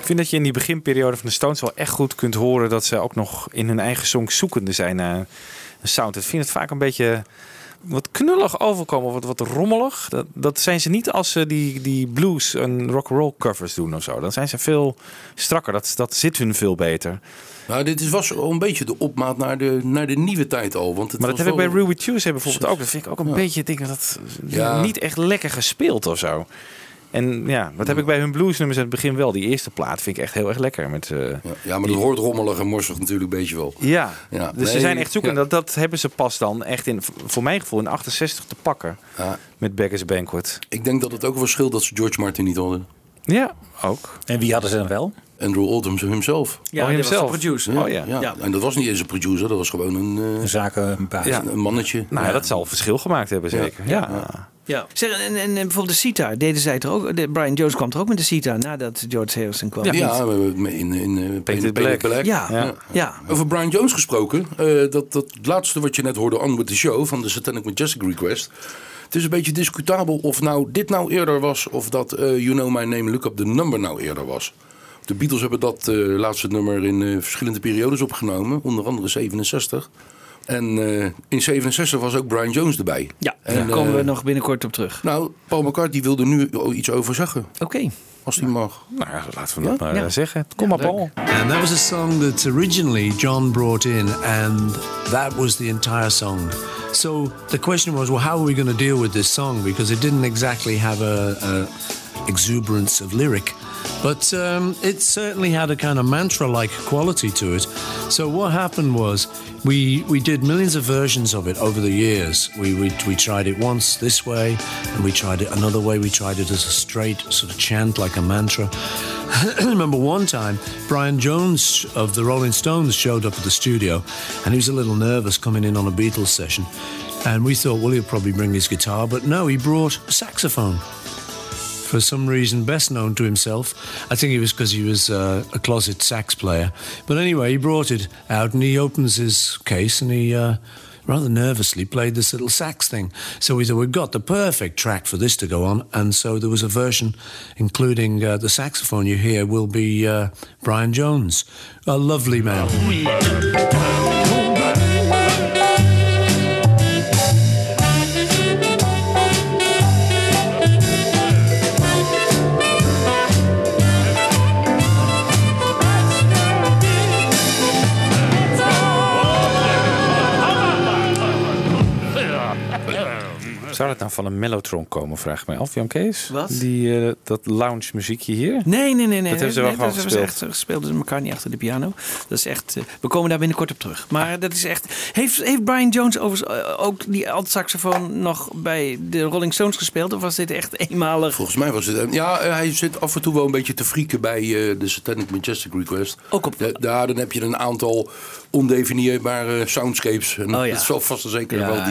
Ik vind dat je in die beginperiode van de Stones wel echt goed kunt horen dat ze ook nog in hun eigen songs zoekende zijn naar een sound. Ik vind het vaak een beetje wat knullig overkomen of wat rommelig. Dat zijn ze niet als ze die blues- en rock'n'roll covers doen of zo. Dan zijn ze veel strakker. Dat zit hun veel beter. Nou, dit was al een beetje de opmaat naar de nieuwe tijd al. Want het maar dat heb ik bij Ruby Tuesday bijvoorbeeld ook. Dat vind ik ook een beetje denk dat niet echt lekker gespeeld of zo. En ja, wat heb ik bij hun bluesnummers aan het begin wel? Die eerste plaat vind ik echt heel erg lekker. Maar dat hoort rommelig en morsig natuurlijk een beetje wel. Ja, ja. Dus ze zijn echt zoekend. Ja. Dat hebben ze pas dan echt, voor mijn gevoel, in 68 te pakken. Ja. Met Bankers Banquet. Ik denk dat het ook wel scheelt dat ze George Martin niet hadden. Ja, ook. En wie hadden ze dan wel? Andrew Oldham himself. Ja, hij was de producer. Ja, oh, ja. En dat was niet eens een producer, dat was gewoon een zakenbaas. Een mannetje. Nou, dat zal verschil gemaakt hebben, zeker. Ja. Ja. Zeg, en bijvoorbeeld de sitar, deden zij er ook. Brian Jones kwam er ook met de sitar nadat George Harrison kwam. Ja, ja, in Painted Black. Ja. Ja. Ja. Over Brian Jones gesproken, dat laatste wat je net hoorde, On With The Show van de Satanic Majestic Request. Het is een beetje discutabel of nou dit nou eerder was of dat You Know My Name, Look Up The Number nou eerder was. De Beatles hebben dat laatste nummer in verschillende periodes opgenomen, onder andere 67. En in 67 was ook Brian Jones erbij. Ja, en, daar komen we nog binnenkort op terug. Nou, Paul McCartney wilde nu iets over zeggen. Oké. Als hij mag. Nou ja, laten we dat maar zeggen. Kom maar, Paul. And that was a song that originally John brought in. And that was the entire song. So the question was, well, how are we going to deal with this song? Because it didn't exactly have a exuberance of lyric. But it certainly had a kind of mantra-like quality to it. So what happened was we did millions of versions of it over the years. We tried it once this way, and we tried it another way. We tried it as a straight sort of chant, like a mantra. I remember one time, Brian Jones of the Rolling Stones showed up at the studio, and he was a little nervous coming in on a Beatles session. And we thought, well, he'll probably bring his guitar, but no, he brought a saxophone. For some reason best known to himself. I think it was because he was a closet sax player. But anyway, he brought it out and he opens his case and he rather nervously played this little sax thing. So we thought we've got the perfect track for this to go on. And so there was a version including the saxophone you hear will be Brian Jones. A lovely man. Zou dat nou van een mellotron komen, vraag mij af, Jan Kees? Wat? Dat lounge muziekje hier? Nee. Dat hebben ze wel gewoon gespeeld. Ze speelden elkaar niet achter de piano. Dat is echt... we komen daar binnenkort op terug. Maar dat is echt... Heeft Brian Jones overigens ook die alt-saxofoon nog bij de Rolling Stones gespeeld? Of was dit echt eenmalig? Volgens mij was het... Ja, hij zit af en toe wel een beetje te frieken bij de Satanic Majestic Request. Ook op... Daar dan heb je een aantal ondefinieerbare soundscapes. En dat zal vast en zeker wel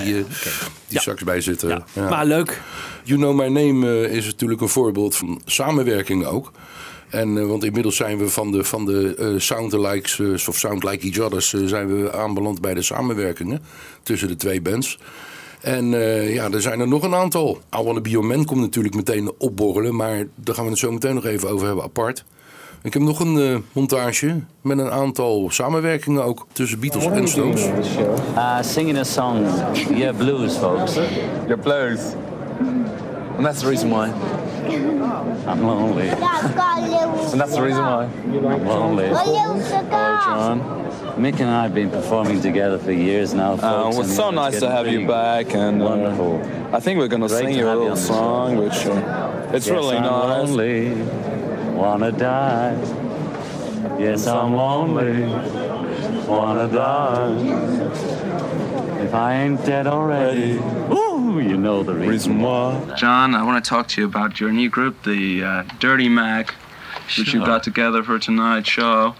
die sax bij zitten. Ja. Ja. Maar leuk. You Know My Name is natuurlijk een voorbeeld van samenwerking ook. En, want inmiddels zijn we van de sound-alikes of sound-like each others... zijn we aanbeland bij de samenwerkingen tussen de twee bands. En er zijn er nog een aantal. I Wanna Be Your Man komt natuurlijk meteen opborrelen... maar daar gaan we het zo meteen nog even over hebben apart. Ik heb nog een montage met een aantal samenwerkingen ook tussen Beatles en Stones. Singing a song. Yeah, blues, folks. Yeah, blues. And that's the reason why. I'm lonely. And that's the reason why. I'm lonely. Oh, John. Mick and I have been performing together for years now, folks. Well, it's so nice to have you back. And wonderful. I think we're going to sing you a little song, which it's really nice. Lonely. Wanna die, yes I'm lonely, wanna die, if I ain't dead already, ooh, you know the reason why. John, I want to talk to you about your new group, the Dirty Mac, sure. Which you got together for tonight's show,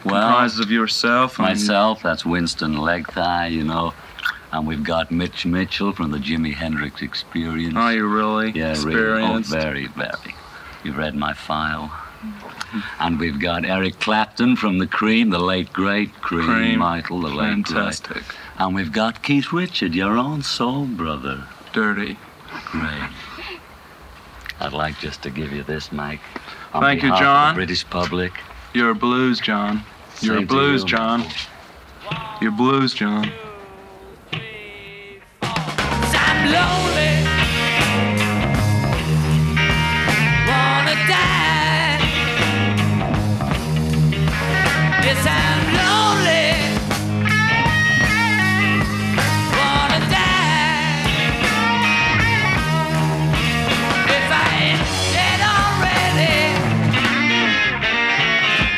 comprised of yourself. And myself, that's Winston Legthigh, you know. And we've got Mitch Mitchell from the Jimi Hendrix Experience. Oh, you really? Yeah, experienced? Really. Oh, very, very. You've read my file. And we've got Eric Clapton from the Cream, the late great Cream. Michael, the late fantastic. Great. And we've got Keith Richard, your own soul brother. Dirty. Great. I'd like just to give you this, Mike. On thank you, John. Of the British public. You're a blues, John. You're same a blues, you. John. You're blues, John. 1, 2, 3, 4. I'm lonely. Yes, I'm lonely, wanna die, if I ain't dead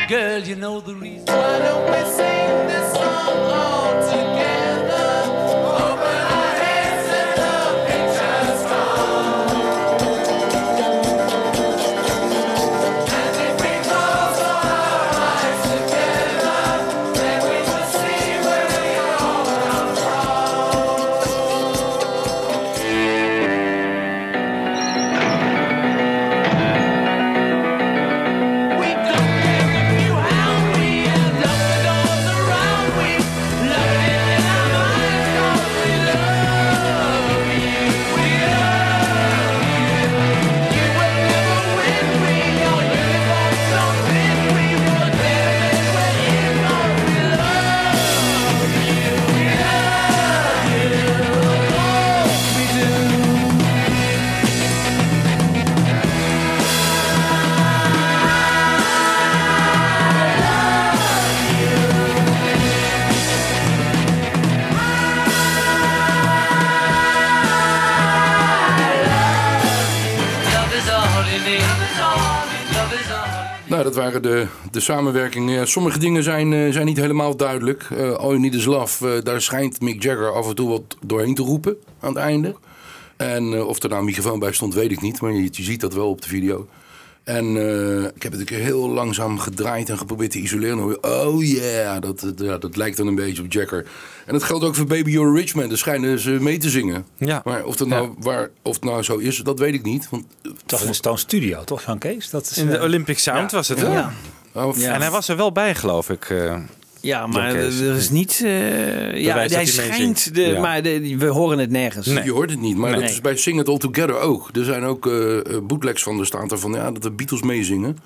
already, girl, you know the reason. Why don't we sing this song all together, open our heads and love each other strong, and if we close our eyes together. Nou, dat waren de samenwerkingen. Ja, sommige dingen zijn niet helemaal duidelijk. All You Need Is Love, daar schijnt Mick Jagger af en toe wat doorheen te roepen aan het einde. En of er nou een microfoon bij stond, weet ik niet. Maar je ziet dat wel op de video. En ik heb het een keer heel langzaam gedraaid en geprobeerd te isoleren. Dan hoor je, oh yeah, dat lijkt dan een beetje op Jagger. En dat geldt ook voor Baby You're a Rich Man. Daar schijnen ze mee te zingen. Ja. Maar of het nou zo is, dat weet ik niet. Want, dat is een studio, toch, Jan Kees? Dat is, in de Olympic Sound was het, hè? Ja. Ja. En hij was er wel bij, geloof ik. Ja, maar dat is niet... hij schijnt... Maar we horen het nergens. Nee. Je hoort het niet, maar dat is bij Sing It All Together ook. Er zijn ook bootlegs van, er staat er van... Ja, dat de Beatles meezingen.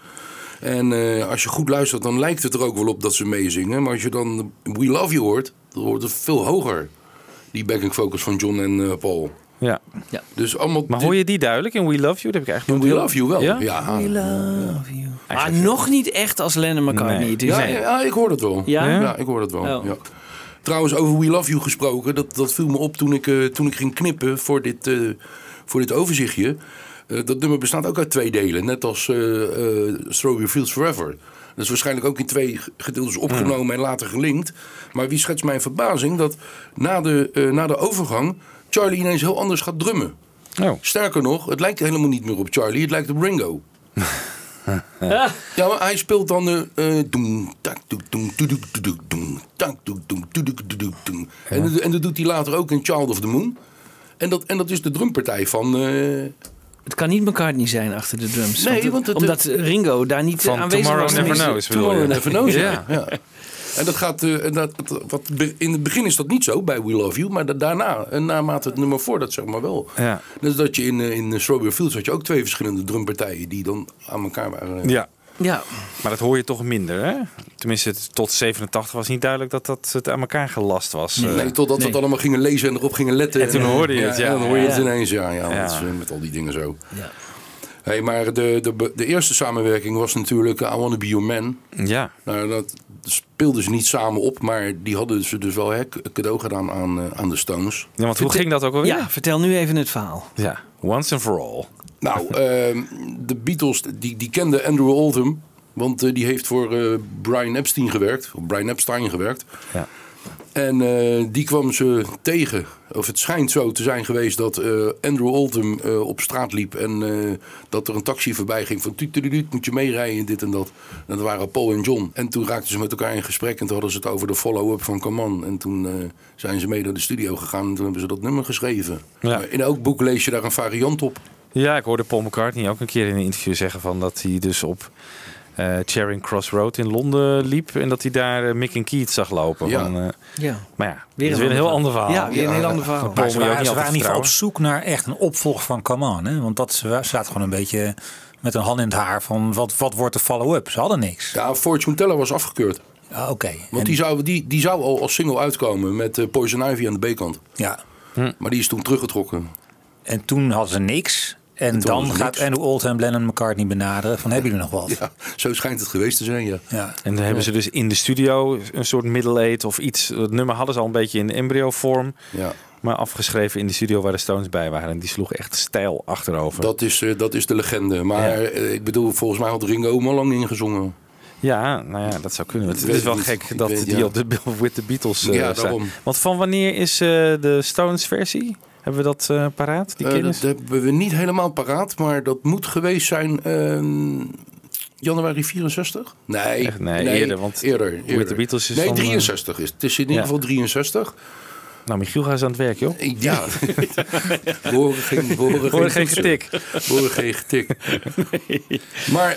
En als je goed luistert, dan lijkt het er ook wel op dat ze meezingen. Maar als je dan We Love You hoort, dan hoort het veel hoger. Die backing vocals van John en Paul. Ja. Dus allemaal maar hoor je die duidelijk in We Love You? Dat heb ik eigenlijk in We Love You wel. Ja? Ja. We Love You. Maar nog niet echt als Lennon McCartney. Nee. Ja, ik hoor dat wel. Ja, ik hoor dat wel. Oh. Ja. Trouwens, over We Love You gesproken. Dat viel me op toen ik ging knippen voor dit overzichtje. Dat nummer bestaat ook uit 2 delen. Net als Strawberry Fields Forever. Dat is waarschijnlijk ook in 2 gedeeltes opgenomen en later gelinkt. Maar wie schetst mijn verbazing dat na de overgang Charlie ineens heel anders gaat drummen. Oh. Sterker nog, het lijkt helemaal niet meer op Charlie. Het lijkt op Ringo. Ja, maar hij speelt dan de... En dat doet hij later ook in Child of the Moon. En dat is de drumpartij van... Het kan niet McCartney zijn achter de drums. Nee, omdat Ringo daar niet aanwezig was. Van Tomorrow Never Knows. Ja. En dat gaat... in het begin is dat niet zo bij We Love You. Maar daarna, naarmate het nummer voor dat zeg maar wel. Ja. Dus dat je in Strawberry Fields had je ook 2 verschillende drumpartijen die dan aan elkaar waren. Ja. Maar dat hoor je toch minder, hè? Tenminste, tot 87 was niet duidelijk dat het aan elkaar gelast was. Nee, totdat we het allemaal gingen lezen en erop gingen letten. En toen hoorde je het, ja. En dan hoor je het ineens, ja. Dat is met al die dingen zo. Ja. Hey, maar de eerste samenwerking was natuurlijk I Wanna Be Your Man. Ja. Nou, dat speelden ze niet samen op, maar die hadden ze dus wel cadeau gedaan aan de Stones. Ja, want hoe ging dat ook alweer? Ja, vertel nu even het verhaal. Ja, once and for all. Nou, de Beatles, die kenden Andrew Oldham, want die heeft voor Brian Epstein gewerkt. Ja. En die kwam ze tegen. Of het schijnt zo te zijn geweest dat Andrew Oldham op straat liep. En dat er een taxi voorbij ging van moet je meerijden, dit en dat. En dat waren Paul en John. En toen raakten ze met elkaar in gesprek. En toen hadden ze het over de follow-up van Come On. En toen zijn ze mee naar de studio gegaan. En toen hebben ze dat nummer geschreven. Ja. In elk boek lees je daar een variant op. Ja, ik hoorde Paul McCartney ook een keer in een interview zeggen van dat hij dus op... Charing Cross Road in Londen liep en dat hij daar Mick en Keith zag lopen. Ja. Maar ja, dat is weer een heel ander verhaal. Ja, weer een heel ander verhaal. Maar ze waren niet op zoek naar echt een opvolger van Come On. Hè? Want dat zaten gewoon een beetje met een hand in het haar van wat wordt de follow-up? Ze hadden niks. Ja, Fortune Teller was afgekeurd. Ah, okay. Want die zou al als single uitkomen met Poison Ivy aan de B-kant. Ja. Maar die is toen teruggetrokken. En toen hadden ze niks... En dan gaat Andrew Oldham Lennon McCartney benaderen van hebben jullie nog wat? Ja, zo schijnt het geweest te zijn, ja. En dan hebben ze dus in de studio een soort middle-eight of iets. Het nummer hadden ze al een beetje in embryo-vorm. Ja. Maar afgeschreven in de studio waar de Stones bij waren. En die sloeg echt stijl achterover. Dat is de legende. Maar ik bedoel, volgens mij had Ringo hem al lang ingezongen. Ja, nou ja, dat zou kunnen. Het is wel gek dat die op de Bill with the Beatles staan. Want van wanneer is de Stones versie? Hebben we dat paraat, die kennis? Dat hebben we niet helemaal paraat, maar dat moet geweest zijn januari 64? Nee, eerder. Want eerder. De Beatles is 63 is het. Is in ieder geval 63. Nou, Michiel, ga eens aan het werk, joh. Ja. We horen geen getik. Nee. Maar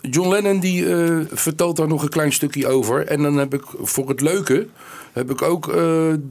John Lennon die vertelt daar nog een klein stukje over. En dan heb ik voor het leuke... heb ik ook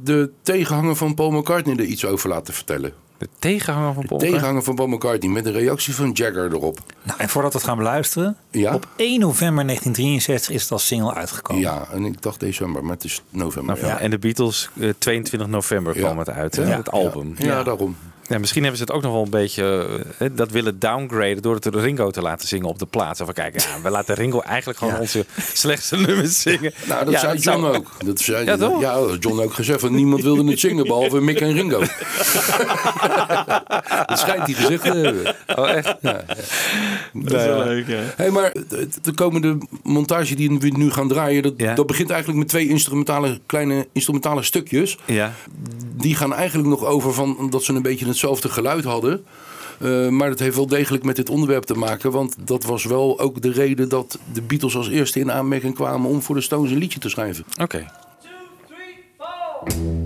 de tegenhanger van Paul McCartney er iets over laten vertellen. De tegenhanger van Paul McCartney? De tegenhanger van Paul McCartney met een reactie van Jagger erop. Nou, en voordat we het gaan beluisteren... Ja? Op 1 november 1963 is het als single uitgekomen. Ja, en ik dacht december, maar het is november. Ja. En de Beatles, 22 november kwam het uit, hè? Het album. Ja, daarom. Ja, misschien hebben ze het ook nog wel een beetje... dat willen downgraden door het Ringo te laten zingen op de plaats. Of kijken, ja, we laten Ringo eigenlijk gewoon onze slechtste nummers zingen. Nou, dat zei John ook. Dat zei toch? Ja, John ook gezegd van niemand wilde het zingen, behalve Mick en Ringo. Dat schijnt hij gezegd te hebben. Oh, echt? Ja, ja. Dat is wel leuk, ja. Hey, maar de komende montage die we nu gaan draaien... dat begint eigenlijk met twee kleine instrumentale stukjes. Ja. Die gaan eigenlijk nog over van dat ze een beetje hetzelfde geluid hadden. Maar het heeft wel degelijk met dit onderwerp te maken. Want dat was wel ook de reden dat de Beatles als eerste in aanmerking kwamen... om voor de Stones een liedje te schrijven. Oké. 1, 2, 3, 4...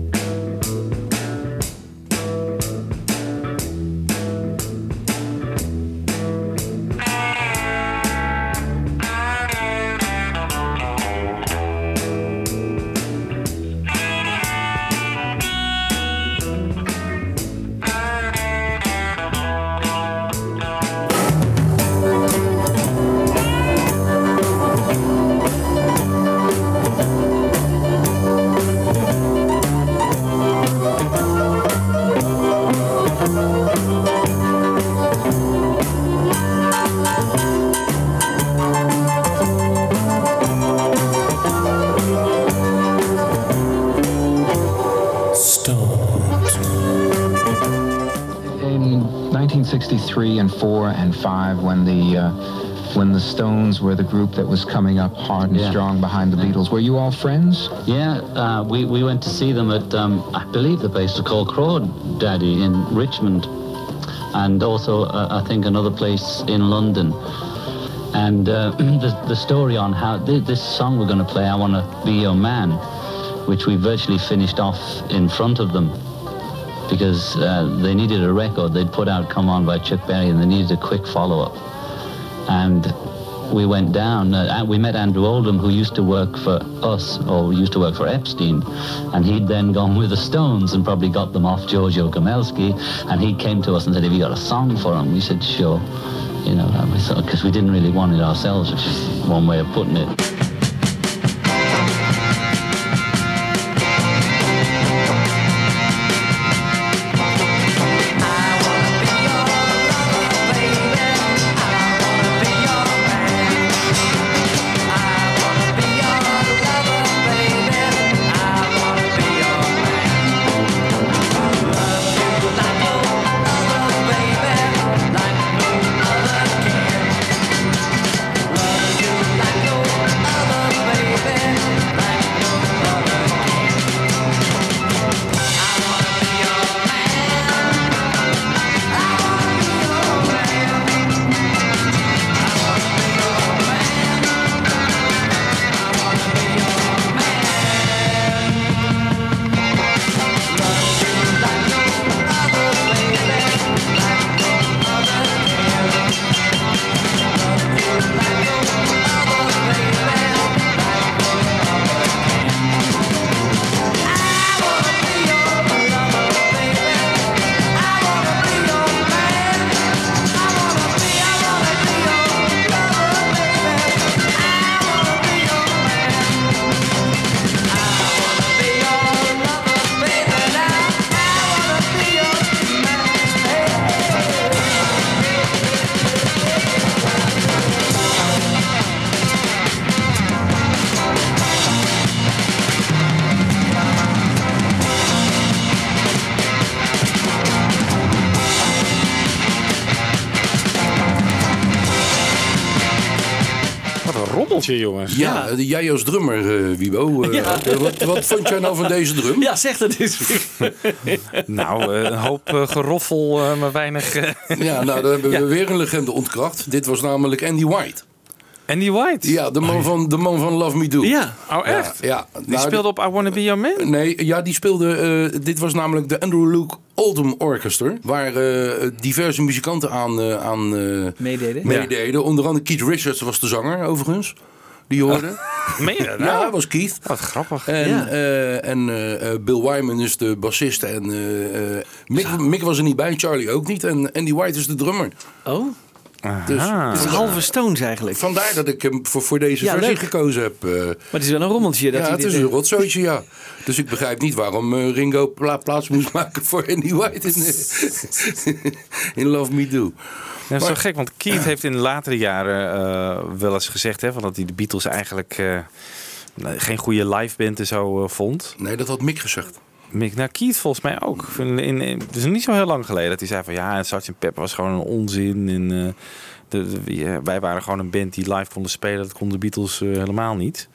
and 4 and 5 when the Stones were the group that was coming up hard and strong behind the Beatles. Were you all friends? Yeah, we went to see them at, I believe the place was called Crawdaddy in Richmond, and also I think another place in London. And the story on how this song we're going to play, I Want to Be Your Man, which we virtually finished off in front of them. Because they needed a record. They'd put out Come On by Chuck Berry, and they needed a quick follow-up. And we went down, we met Andrew Oldham, who used to work for us, or used to work for Epstein, and he'd then gone with the Stones and probably got them off Giorgio Gomelsky, and he came to us and said, have you got a song for them? We said, sure, you know, because we didn't really want it ourselves, which is one way of putting it. Jongens. Ja, ja, jij als drummer, Wibo. Wat vond jij nou van deze drum? Ja, zeg dat eens. Nou, een hoop geroffel, maar weinig... Ja, nou, dan hebben we weer een legende ontkracht. Dit was namelijk Andy White. Andy White? Ja, de man van Love Me Do. Ja, oh echt? Ja, nou, die speelde op I Wanna Be Your Man? Nee, ja, die speelde... dit was namelijk de Andrew Luke Oldham Orchestra, waar diverse muzikanten aan meededen. Ja. Onder andere Keith Richards was de zanger, overigens. Die hoorde. Meen je dat nou? Ja, dat was Keith. Wat grappig. En, Bill Wyman is de bassist. En Mick was er niet bij, Charlie ook niet. En Andy White is de drummer. Oh. Dus halve Stones eigenlijk. Vandaar dat ik hem voor deze versie gekozen heb. Maar het is wel een rommeltje. Dat het is een rotzootje, ja. Dus ik begrijp niet waarom Ringo plaats moest maken voor Andy White in Love Me Do. Ja, dat is zo gek, want Keith heeft in de latere jaren wel eens gezegd... Hè, van dat hij de Beatles eigenlijk geen goede live band en zo vond. Nee, dat had Mick gezegd. Nou, Keith volgens mij ook. Het is niet zo heel lang geleden dat hij zei van... ja, Sgt. Pepper was gewoon een onzin. En, wij waren gewoon een band die live konden spelen. Dat konden de Beatles helemaal niet.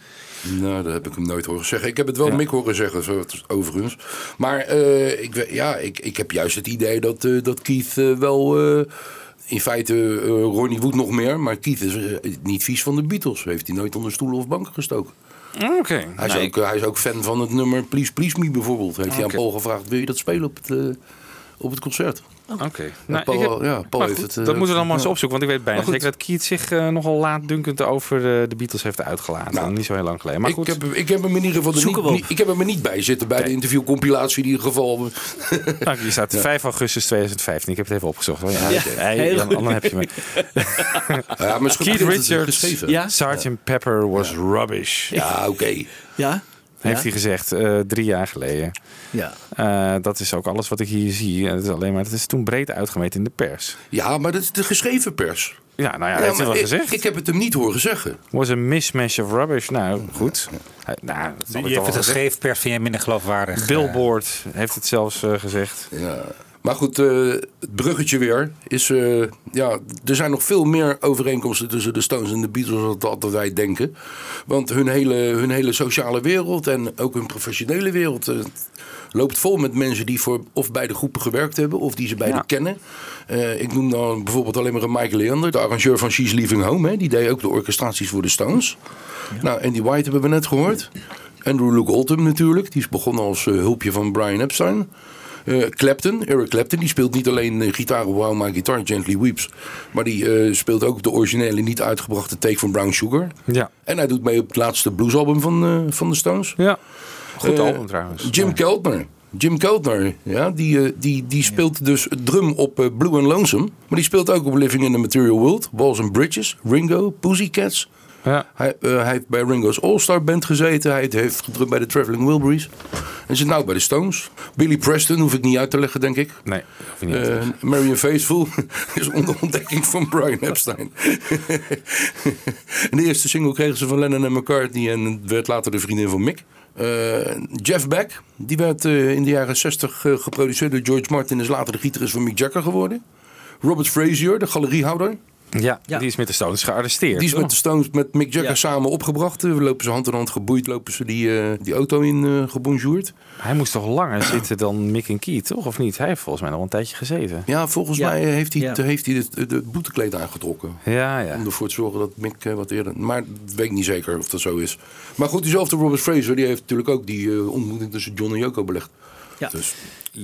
Nou, dat heb ik hem nooit horen zeggen. Ik heb het wel Mick horen zeggen, overigens. Maar ik heb juist het idee dat Keith wel... in feite Ronnie Wood nog meer. Maar Keith is niet vies van de Beatles. Heeft hij nooit onder stoelen of banken gestoken. Okay. Hij is ook fan van het nummer Please Please Me bijvoorbeeld. Heeft hij aan Paul gevraagd, wil je dat spelen op het concert? Okay. Nou, Paul heeft het... dat moeten we dan maar eens opzoeken, want ik weet bijna zeker dat Keith zich nogal laatdunkend over de Beatles heeft uitgelaten. Nou, niet zo heel lang geleden. Maar goed. Ik heb hem in ieder geval niet bij zitten bij de interviewcompilatie in ieder geval. Nou, hier staat 5 augustus 2015. Ik heb het even opgezocht. Oh, dan heb je me. Maar Keith Richards, Sgt. Pepper was rubbish. Ja, oké. Ja? Heeft hij gezegd, 3 jaar geleden. Ja. Dat is ook alles wat ik hier zie. Het is toen breed uitgemeten in de pers. Ja, maar dat is de geschreven pers. Ja, nou ja, heeft hij wel gezegd. Ik heb het hem niet horen zeggen. Was een mismatch of rubbish. Nou, goed. Je hebt het geschreven pers, vind jij minder geloofwaardig. Billboard heeft het zelfs gezegd. Ja. Maar goed, het bruggetje weer is... er zijn nog veel meer overeenkomsten tussen de Stones en de Beatles dan wij denken. Want hun hele sociale wereld en ook hun professionele wereld... loopt vol met mensen die of bij de groepen gewerkt hebben... of die ze bij de kennen. Ik noem dan bijvoorbeeld alleen maar een Mike Leander... de arrangeur van She's Leaving Home. Hè, die deed ook de orchestraties voor de Stones. Ja. Nou, Andy White hebben we net gehoord. Andrew Oldham natuurlijk. Die is begonnen als hulpje van Brian Epstein. Eric Clapton, die speelt niet alleen gitaar op Wow My Guitar Gently Weeps, maar die speelt ook de originele niet uitgebrachte take van Brown Sugar. Ja. En hij doet mee op het laatste bluesalbum van de Stones. Ja. Goed album trouwens. Jim Keltner, ja, die speelt dus drum op Blue and Lonesome, maar die speelt ook op Living in the Material World, Walls and Bridges, Ringo, Pussycats. Ja. Hij heeft bij Ringo's All-Star Band gezeten. Hij heeft gedrumd bij de Traveling Wilburys. En zit nu bij de Stones. Billy Preston hoef ik niet uit te leggen, denk ik. Nee, niet Marianne Faithfull is onder ontdekking van Brian Epstein. De eerste single kregen ze van Lennon en McCartney. En werd later de vriendin van Mick. Jeff Beck. Die werd in de jaren 60 geproduceerd door George Martin. Is later de gitarist van Mick Jagger geworden. Robert Fraser, de galeriehouder. Ja, die is met de Stones gearresteerd. Die is met de Stones met Mick Jagger samen opgebracht. We lopen ze hand in hand geboeid, lopen ze die auto in gebonjourd. Hij moest toch langer zitten dan Mick en Keith, toch? Of niet? Hij heeft volgens mij nog een tijdje gezeten. Ja, volgens mij heeft hij het boetekleed aangetrokken. Ja. Om ervoor te zorgen dat Mick wat eerder... Maar dat weet ik niet zeker of dat zo is. Maar goed, diezelfde Robert Fraser, die heeft natuurlijk ook die ontmoeting tussen John en Yoko belegd. Ja. Dus.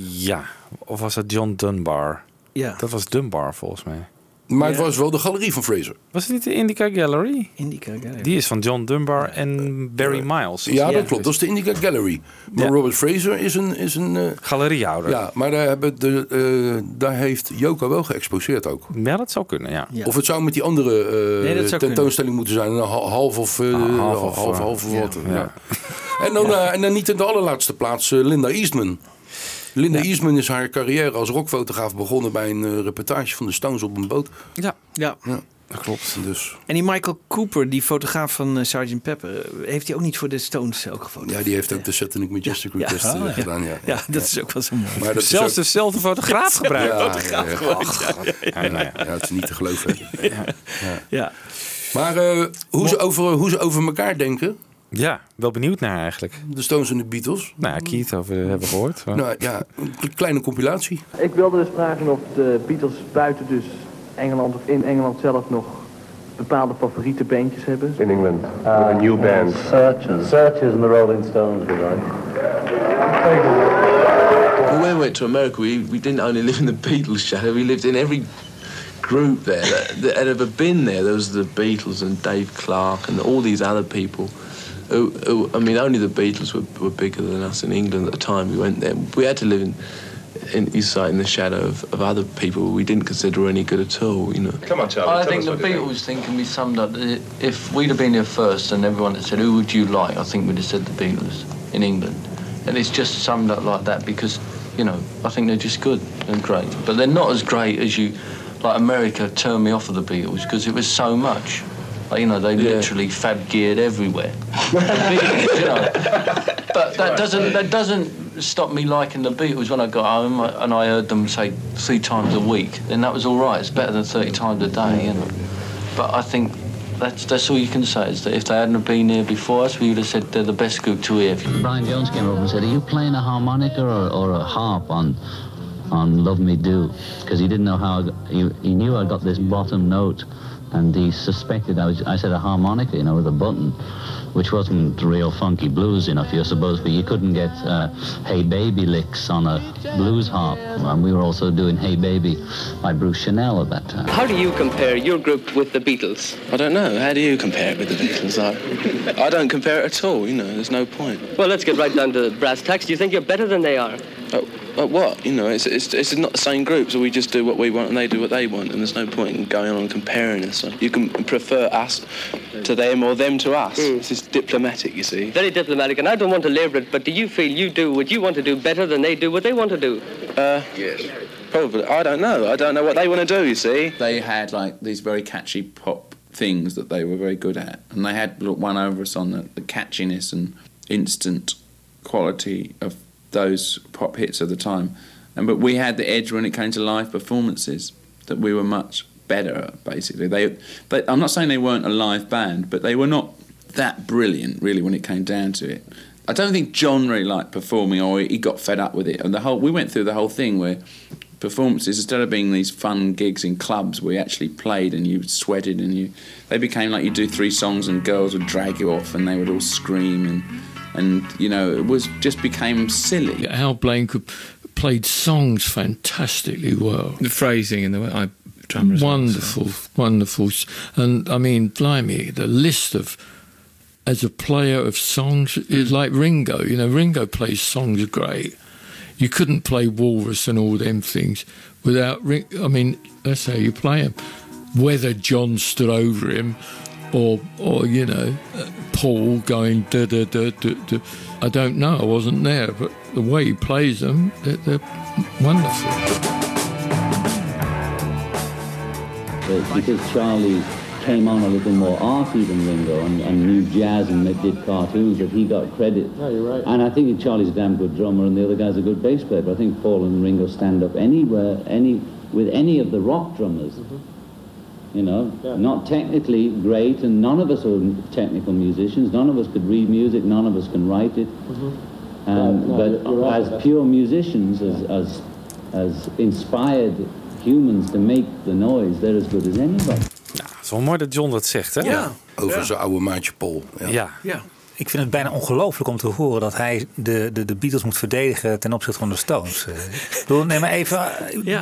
Ja, of was dat John Dunbar? Ja. Dat was Dunbar volgens mij. Maar het was wel de galerie van Fraser. Was het niet de Indica Gallery? Indica Gallery. Die is van John Dunbar en Barry Miles. Ja, dat klopt. Dat is de Indica Gallery. Maar Robert Fraser is een galeriehouder. Ja, maar daar heeft Yoko wel geëxposeerd ook. Ja, dat zou kunnen, ja. Of het zou met die andere tentoonstelling moeten zijn. Half of wat. Ja. En dan niet in de allerlaatste plaats Linda Eastman. Linda Eastman is haar carrière als rockfotograaf begonnen bij een reportage van de Stones op een boot. Ja. Dat klopt. Dus. En die Michael Cooper, die fotograaf van Sgt. Pepper, heeft hij ook niet voor de Stones ook gefotografeerd? Ja, die heeft ook de Satanic Majestic Request gedaan. Ja, dat is ook wel zo mooi. Maar dat zelfs dezelfde fotograaf gebruikt. Ja, het is niet te geloven. Maar hoe ze over elkaar denken... Ja, wel benieuwd naar eigenlijk. De Stones en de Beatles. Nou ja, Keith over hebben we gehoord. Maar. Nou ja, een kleine compilatie. Ik wilde dus vragen of de Beatles buiten dus Engeland of in Engeland zelf nog bepaalde favoriete bandjes hebben. In England, a new band. Searchers and the Rolling Stones. When we went to America, we didn't only live in the Beatles shadow, we lived in every... group there that had ever been there. There was the Beatles and Dave Clark and all these other people who I mean, only the Beatles were bigger than us in England at the time we went there. We had to live in is in the shadow of other people we didn't consider any good at all, you know. Come on, Charlie. I think the Beatles thing can be summed up. If we'd have been here first and everyone had said, who would you like? I think we'd have said the Beatles in England. And it's just summed up like that because, you know, I think they're just good and great. But they're not as great as you... Like, America turned me off of the Beatles because it was so much. Like, you know, they literally fab-geared everywhere. Beatles, you know. But that doesn't stop me liking the Beatles. When I got home and I heard them, say, 3 times a week, then that was all right. It's better than 30 times a day, you know. But I think that's all you can say, is that if they hadn't been here before us, we would have said they're the best group to hear. Brian Jones came up and said, are you playing a harmonica or a harp on Love Me Do, because he didn't know how... He knew I got this bottom note, and he suspected I said a harmonica, you know, with a button, which wasn't real funky blues enough, you suppose, but you couldn't get Hey Baby licks on a blues harp, and we were also doing Hey Baby by Bruce Chanel at that time. How do you compare your group with the Beatles? I don't know. How do you compare it with the Beatles? I don't compare it at all, you know, there's no point. Well, let's get right down to the brass tacks. Do you think you're better than they are? But what? You know, it's not the same group, so we just do what we want and they do what they want, and there's no point in going on and comparing us. You can prefer us to them or them to us. Mm. It's just diplomatic, you see. Very diplomatic, and I don't want to labour it, but do you feel you do what you want to do better than they do what they want to do? Yes. Probably. I don't know. I don't know what they want to do, you see. They had, like, these very catchy pop things that they were very good at, and they had one over us on the catchiness and instant quality of those pop hits of the time, but we had the edge when it came to live performances, that we were much better at, basically. They I'm not saying they weren't a live band, but they were not that brilliant, really, when it came down to it. I don't think John really liked performing, or he got fed up with it, and we went through the whole thing where performances, instead of being these fun gigs in clubs, we actually played and you sweated and they became like you do 3 songs and girls would drag you off and they would all scream and you know, it was just became silly. Hal Blaine played songs fantastically well. The phrasing and the way I drummed. Wonderful, wonderful. And I mean, blimey, the list of, as a player of songs, is like Ringo. You know, Ringo plays songs great. You couldn't play Walrus and all them things without Ringo. I mean, that's how you play him. Whether John stood over him. Or you know, Paul going da da da da da. I don't know. I wasn't there, but the way he plays them, they're wonderful. Because Charlie came on a little more arty than Ringo and knew jazz and did cartoons, that he got credit. No, you're right. And I think Charlie's a damn good drummer, and the other guy's a good bass player. But I think Paul and Ringo stand up with any of the rock drummers. Mm-hmm. You know, not technically great, and none of us are technical musicians, none of us could read music, none of us can write it. Mm-hmm. But as pure musicians, as inspired humans to make the noise, they're as good as anybody. Nou, het is wel mooi dat John dat zegt, hè? Ja. Over zijn oude maatje Paul. Ja. Ja. Ja. Ik vind het bijna ongelooflijk om te horen dat hij de Beatles moet verdedigen ten opzichte van de Stones. Nee, maar even,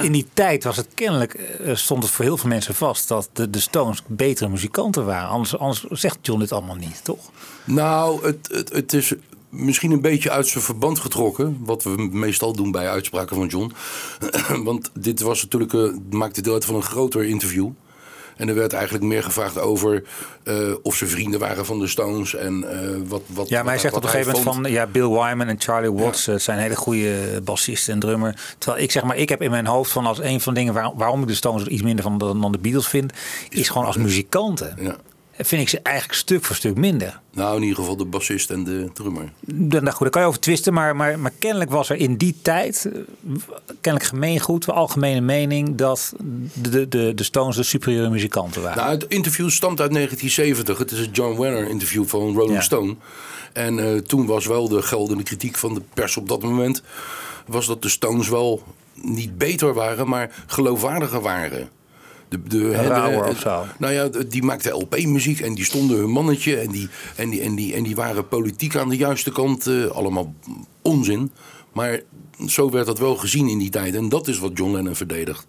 in die tijd was het kennelijk, stond het voor heel veel mensen vast dat de Stones betere muzikanten waren. Anders zegt John dit allemaal niet, toch? Nou, het is misschien een beetje uit zijn verband getrokken, wat we meestal doen bij uitspraken van John. Want dit was natuurlijk, maakte deel uit van een groter interview. En er werd eigenlijk meer gevraagd over of ze vrienden waren van de Stones en wat. Ja, maar hij zegt op een gegeven moment van, Bill Wyman en Charlie Watts zijn hele goede bassisten en drummer. Terwijl ik zeg maar, ik heb in mijn hoofd van als een van de dingen waarom ik de Stones iets minder van dan de Beatles vind, is gewoon als muzikanten. Ja. Vind ik ze eigenlijk stuk voor stuk minder. Nou, in ieder geval de bassist en de drummer. Nou goed, daar kan je over twisten. Maar kennelijk was er in die tijd, kennelijk gemeengoed, de algemene mening dat de Stones de superieure muzikanten waren. Nou, het interview stamt uit 1970. Het is het John Werner interview van Rolling Stone. En toen was wel de geldende kritiek van de pers op dat moment, was dat de Stones wel niet beter waren, maar geloofwaardiger waren. Die maakte LP-muziek en die stonden hun mannetje en die waren politiek aan de juiste kant. Allemaal onzin. Maar zo werd dat wel gezien in die tijd. En dat is wat John Lennon verdedigt.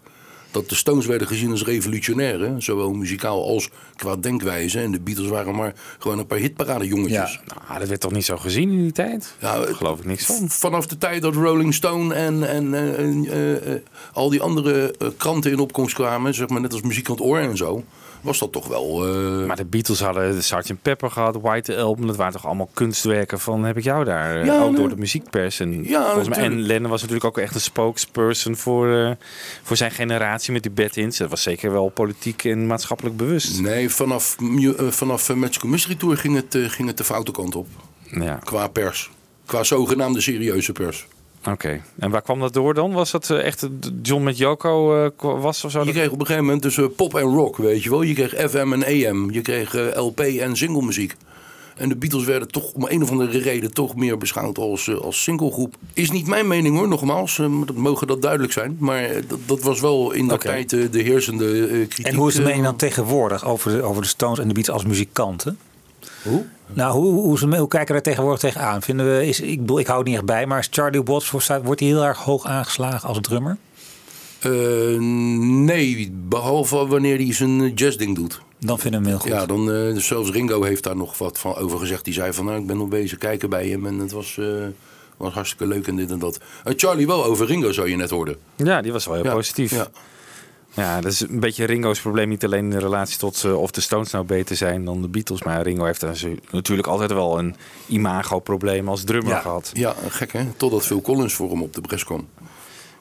dat de Stones werden gezien als revolutionair. Hè? Zowel muzikaal als qua denkwijze. En de Beatles waren maar gewoon een paar hitparade jongetjes. Ja, nou, dat werd toch niet zo gezien in die tijd? Ja, daar geloof ik niks van. Vanaf de tijd dat Rolling Stone en al die andere kranten in opkomst kwamen, zeg maar net als Muziek aan het Oor en zo, was dat toch wel... Maar de Beatles hadden de Sgt. Pepper gehad, White Album. Dat waren toch allemaal kunstwerken van heb ik jou daar. Ja, ook door de muziekpers. En, ja, en Lennon was natuurlijk ook echt een spokesperson voor zijn generatie met die bed-ins. Dat was zeker wel politiek en maatschappelijk bewust. Nee, vanaf Magical Mystery Tour ging het de foute kant op. Ja. Qua pers. Qua zogenaamde serieuze pers. Oké. En waar kwam dat door dan? Was dat echt John met Yoko was of zo? Je kreeg op een gegeven moment dus pop en rock, weet je wel. Je kreeg FM en AM. Je kreeg LP en single muziek. En de Beatles werden toch om een of andere reden toch meer beschouwd als singlegroep. Is niet mijn mening hoor, nogmaals. Dat mogen dat duidelijk zijn. Maar dat was wel in dat tijd de heersende kritiek. En hoe is de mening dan tegenwoordig over de Stones en de Beatles als muzikanten? Hoe? Nou, hoe kijken we daar tegenwoordig tegenaan? Vinden we, ik hou het niet echt bij, maar is Charlie Watts, wordt hij heel erg hoog aangeslagen als drummer? Nee, behalve wanneer hij zijn jazzding doet. Dan vinden we hem heel goed. Ja, dan, zelfs Ringo heeft daar nog wat van over gezegd. Die zei van, nou, ik ben nog bezig kijken bij hem en het was hartstikke leuk en dit en dat. Charlie wel over Ringo zou je net horen. Ja, die was wel heel positief. Ja. Ja, dat is een beetje Ringo's probleem. Niet alleen in relatie tot of de Stones nou beter zijn dan de Beatles. Maar Ringo heeft natuurlijk altijd wel een imago-probleem als drummer gehad. Ja, gek hè? Totdat Phil Collins voor hem op de bres kwam.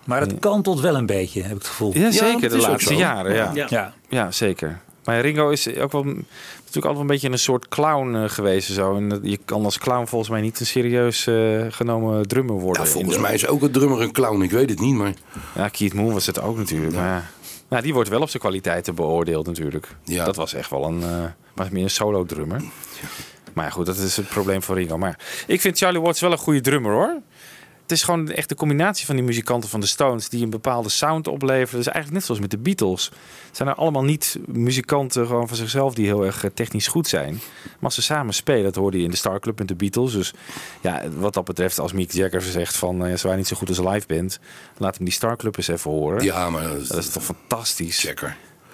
Maar dat kantelt wel een beetje, heb ik het gevoel. Ja, zeker. De laatste jaren. Ja, zeker. Maar Ringo is ook wel natuurlijk altijd een beetje een soort clown geweest. Zo. En je kan als clown volgens mij niet een serieus genomen drummer worden. Ja, volgens mij is ook een drummer een clown. Ik weet het niet, maar... Ja, Keith Moon was het ook natuurlijk, maar... Nou, die wordt wel op zijn kwaliteiten beoordeeld natuurlijk. Ja. Dat was echt wel meer een solo-drummer. Ja. Maar goed, dat is het probleem voor Ringo. Maar ik vind Charlie Watts wel een goede drummer, hoor. Het is gewoon echt de combinatie van die muzikanten van de Stones... die een bepaalde sound opleveren. Dus eigenlijk net zoals met de Beatles. Zijn er allemaal niet muzikanten gewoon van zichzelf... die heel erg technisch goed zijn. Maar als ze samen spelen, dat hoorde je in de Star Club met de Beatles. Dus ja, wat dat betreft, als Mick Jagger zegt van... ze waren niet zo goed als live band. Laat hem die Star Club eens even horen. Ja, maar dat is toch fantastisch.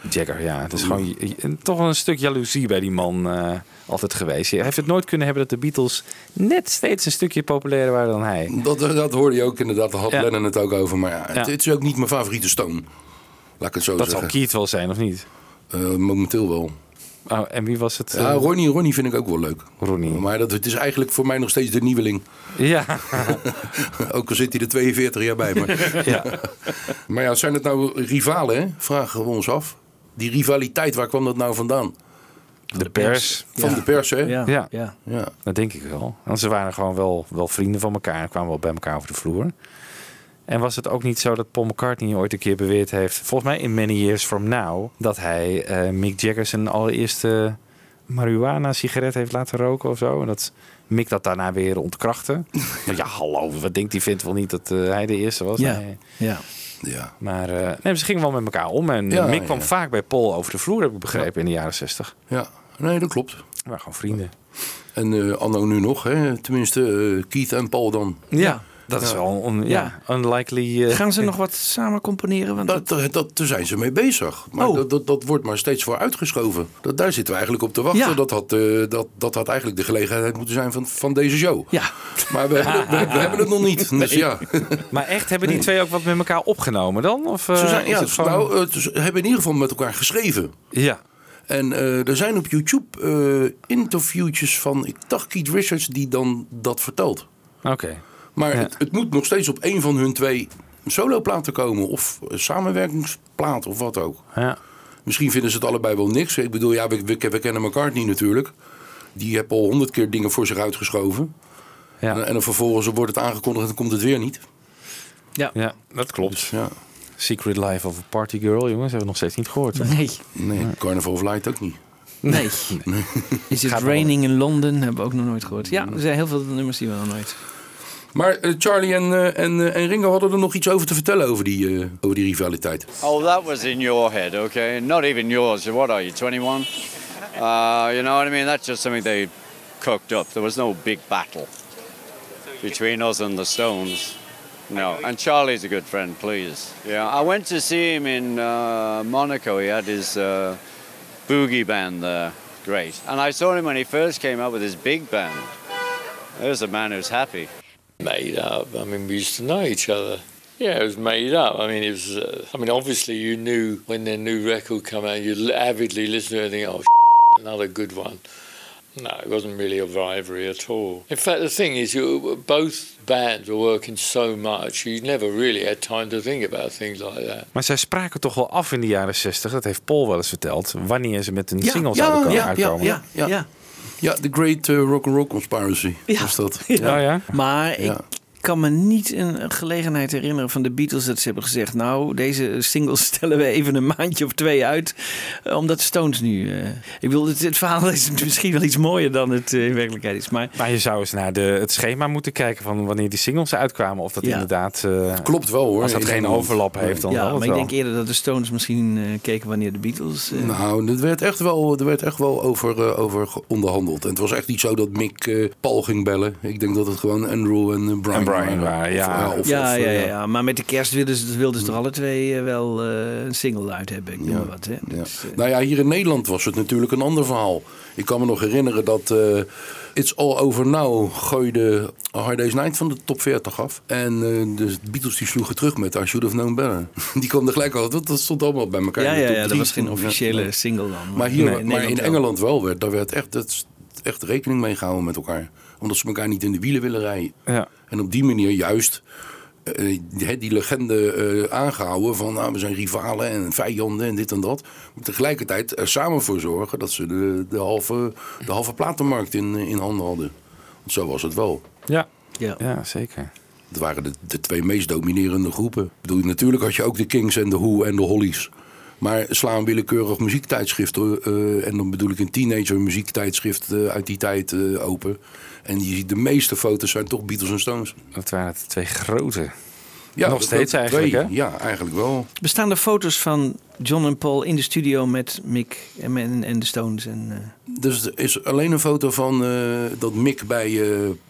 Jagger, ja. Het is gewoon toch wel een stuk jaloezie bij die man altijd geweest. Hij heeft het nooit kunnen hebben dat de Beatles net steeds een stukje populairder waren dan hij. Dat hoorde je ook inderdaad. Daar had Lennon het ook over. Maar het is ook niet mijn favoriete Stone. Laat ik het zo zeggen. Dat zal Keith wel zijn, of niet? Momenteel wel. Oh, en wie was het? Ja, Ronnie vind ik ook wel leuk. Ronnie. Maar het is eigenlijk voor mij nog steeds de nieuweling. Ja. Ook al zit hij er 42 jaar bij. Maar maar ja, zijn het nou rivalen, hè? Vragen we ons af. Die rivaliteit, waar kwam dat nou vandaan? De pers. Van de pers, hè? Ja. Dat denk ik wel. Want ze waren gewoon wel vrienden van elkaar en kwamen wel bij elkaar over de vloer. En was het ook niet zo dat Paul McCartney ooit een keer beweerd heeft... volgens mij in Many Years From Now... dat hij Mick Jagger zijn allereerste marihuana-sigaret heeft laten roken of zo. En dat Mick dat daarna weer ontkrachtte. Ja, hallo, wat denkt die vindt wel niet dat hij de eerste was? Ja, nee. Ja. Maar ze gingen wel met elkaar om. En Mick kwam vaak bij Paul over de vloer, heb ik begrepen, in de jaren 60. Ja, nee, dat klopt. We waren gewoon vrienden. En anno nu nog, hè? Tenminste Keith en Paul dan. Ja. Dat is wel unlikely. Gaan ze nog wat samen componeren? Want daar zijn ze mee bezig. Maar dat wordt maar steeds voor uitgeschoven. Daar zitten we eigenlijk op te wachten. Ja. Dat had eigenlijk de gelegenheid moeten zijn van deze show. Ja. Maar we hebben het nog niet. Dus ja. Maar echt, hebben die twee ook wat met elkaar opgenomen dan? Of, ze zijn, is het gewoon... ze hebben in ieder geval met elkaar geschreven. Ja. En er zijn op YouTube interviewtjes van, ik dacht Keith Richards, die dan dat vertelt. Oké. Maar het moet nog steeds op één van hun twee soloplaten komen. Of samenwerkingsplaat of wat ook. Ja. Misschien vinden ze het allebei wel niks. Ik bedoel, we kennen McCartney natuurlijk. Die heeft al 100 keer dingen voor zich uitgeschoven. Ja. En dan vervolgens wordt het aangekondigd en dan komt het weer niet. Ja, dat klopt. Dus, Secret Life of a Party Girl, jongens, hebben we nog steeds niet gehoord. Nee. Carnival of Light ook niet. Nee. Is It Raining in London, hebben we ook nog nooit gehoord. Ja, er zijn heel veel nummers die we nog nooit... Maar Charlie en Ringo hadden nog iets over te vertellen over die rivaliteit. Oh, that was in your head, okay? Not even yours. What are you, 21? You know what I mean? That's just something they cooked up. There was no big battle between us and the Stones. No, and Charlie's a good friend, please. Yeah, I went to see him in Monaco. He had his boogie band there. Great. And I saw him when he first came up with his big band. There's a man who's happy. Made up. I mean, we used to know each other. Yeah, it was made up. I mean, it was. I mean, obviously, you knew when their new record came out, you avidly listened to it and think, oh, another good one. No, it wasn't really a rivalry at all. In fact, the thing is, both bands were working so much, you never really had time to think about things like that. Maar zij spraken toch wel af in de jaren 60, dat heeft Paul wel eens verteld, wanneer ze met een single zouden komen uitkomen. Ja, The Great Rock and Roll Conspiracy was dat. Maar ik kan me niet een gelegenheid herinneren van de Beatles dat ze hebben gezegd, nou, deze singles stellen we even een maandje of twee uit, omdat Stones nu... ik bedoel, het verhaal is misschien wel iets mooier dan het in werkelijkheid is. Maar je zou eens naar het schema moeten kijken van wanneer die singles uitkwamen. Of dat inderdaad... klopt wel hoor. Als dat geen overlap heeft dan wel. Maar ik denk eerder dat de Stones misschien keken wanneer de Beatles... Nou, er werd echt wel over onderhandeld. En het was echt niet zo dat Mick Paul ging bellen. Ik denk dat het gewoon Andrew en Brian... Ja, maar met de kerst wilden ze er alle twee wel een single uit hebben. Ik noem maar wat, hè. Dus, nou ja, hier in Nederland was het natuurlijk een ander verhaal. Ik kan me nog herinneren dat It's All Over Now gooide Hard Days Night van de top 40 af. En de Beatles die sloegen terug met I Should Have Known Better. Die kwam er gelijk al, dat stond allemaal bij elkaar. Ja, dat was geen officiële single dan. Maar in Engeland wel, daar werd echt rekening mee gehouden met elkaar. Omdat ze elkaar niet in de wielen willen rijden. Ja. En op die manier juist die legende aangehouden van we zijn rivalen en vijanden en dit en dat. Maar tegelijkertijd er samen voor zorgen dat ze de halve platenmarkt in handen hadden. Want zo was het wel. Ja, zeker. Dat waren de twee meest dominerende groepen. Ik bedoel, natuurlijk had je ook de Kings en de Who en de Hollies. Maar sla een willekeurig muziektijdschrift en dan bedoel ik een teenager muziektijdschrift uit die tijd open. En je ziet de meeste foto's zijn toch Beatles en Stones. Dat waren de twee grote. Ja, nog steeds eigenlijk, hè? Ja, eigenlijk wel. Bestaan er foto's van John en Paul in de studio met Mick en de Stones? Dus er is alleen een foto van dat Mick bij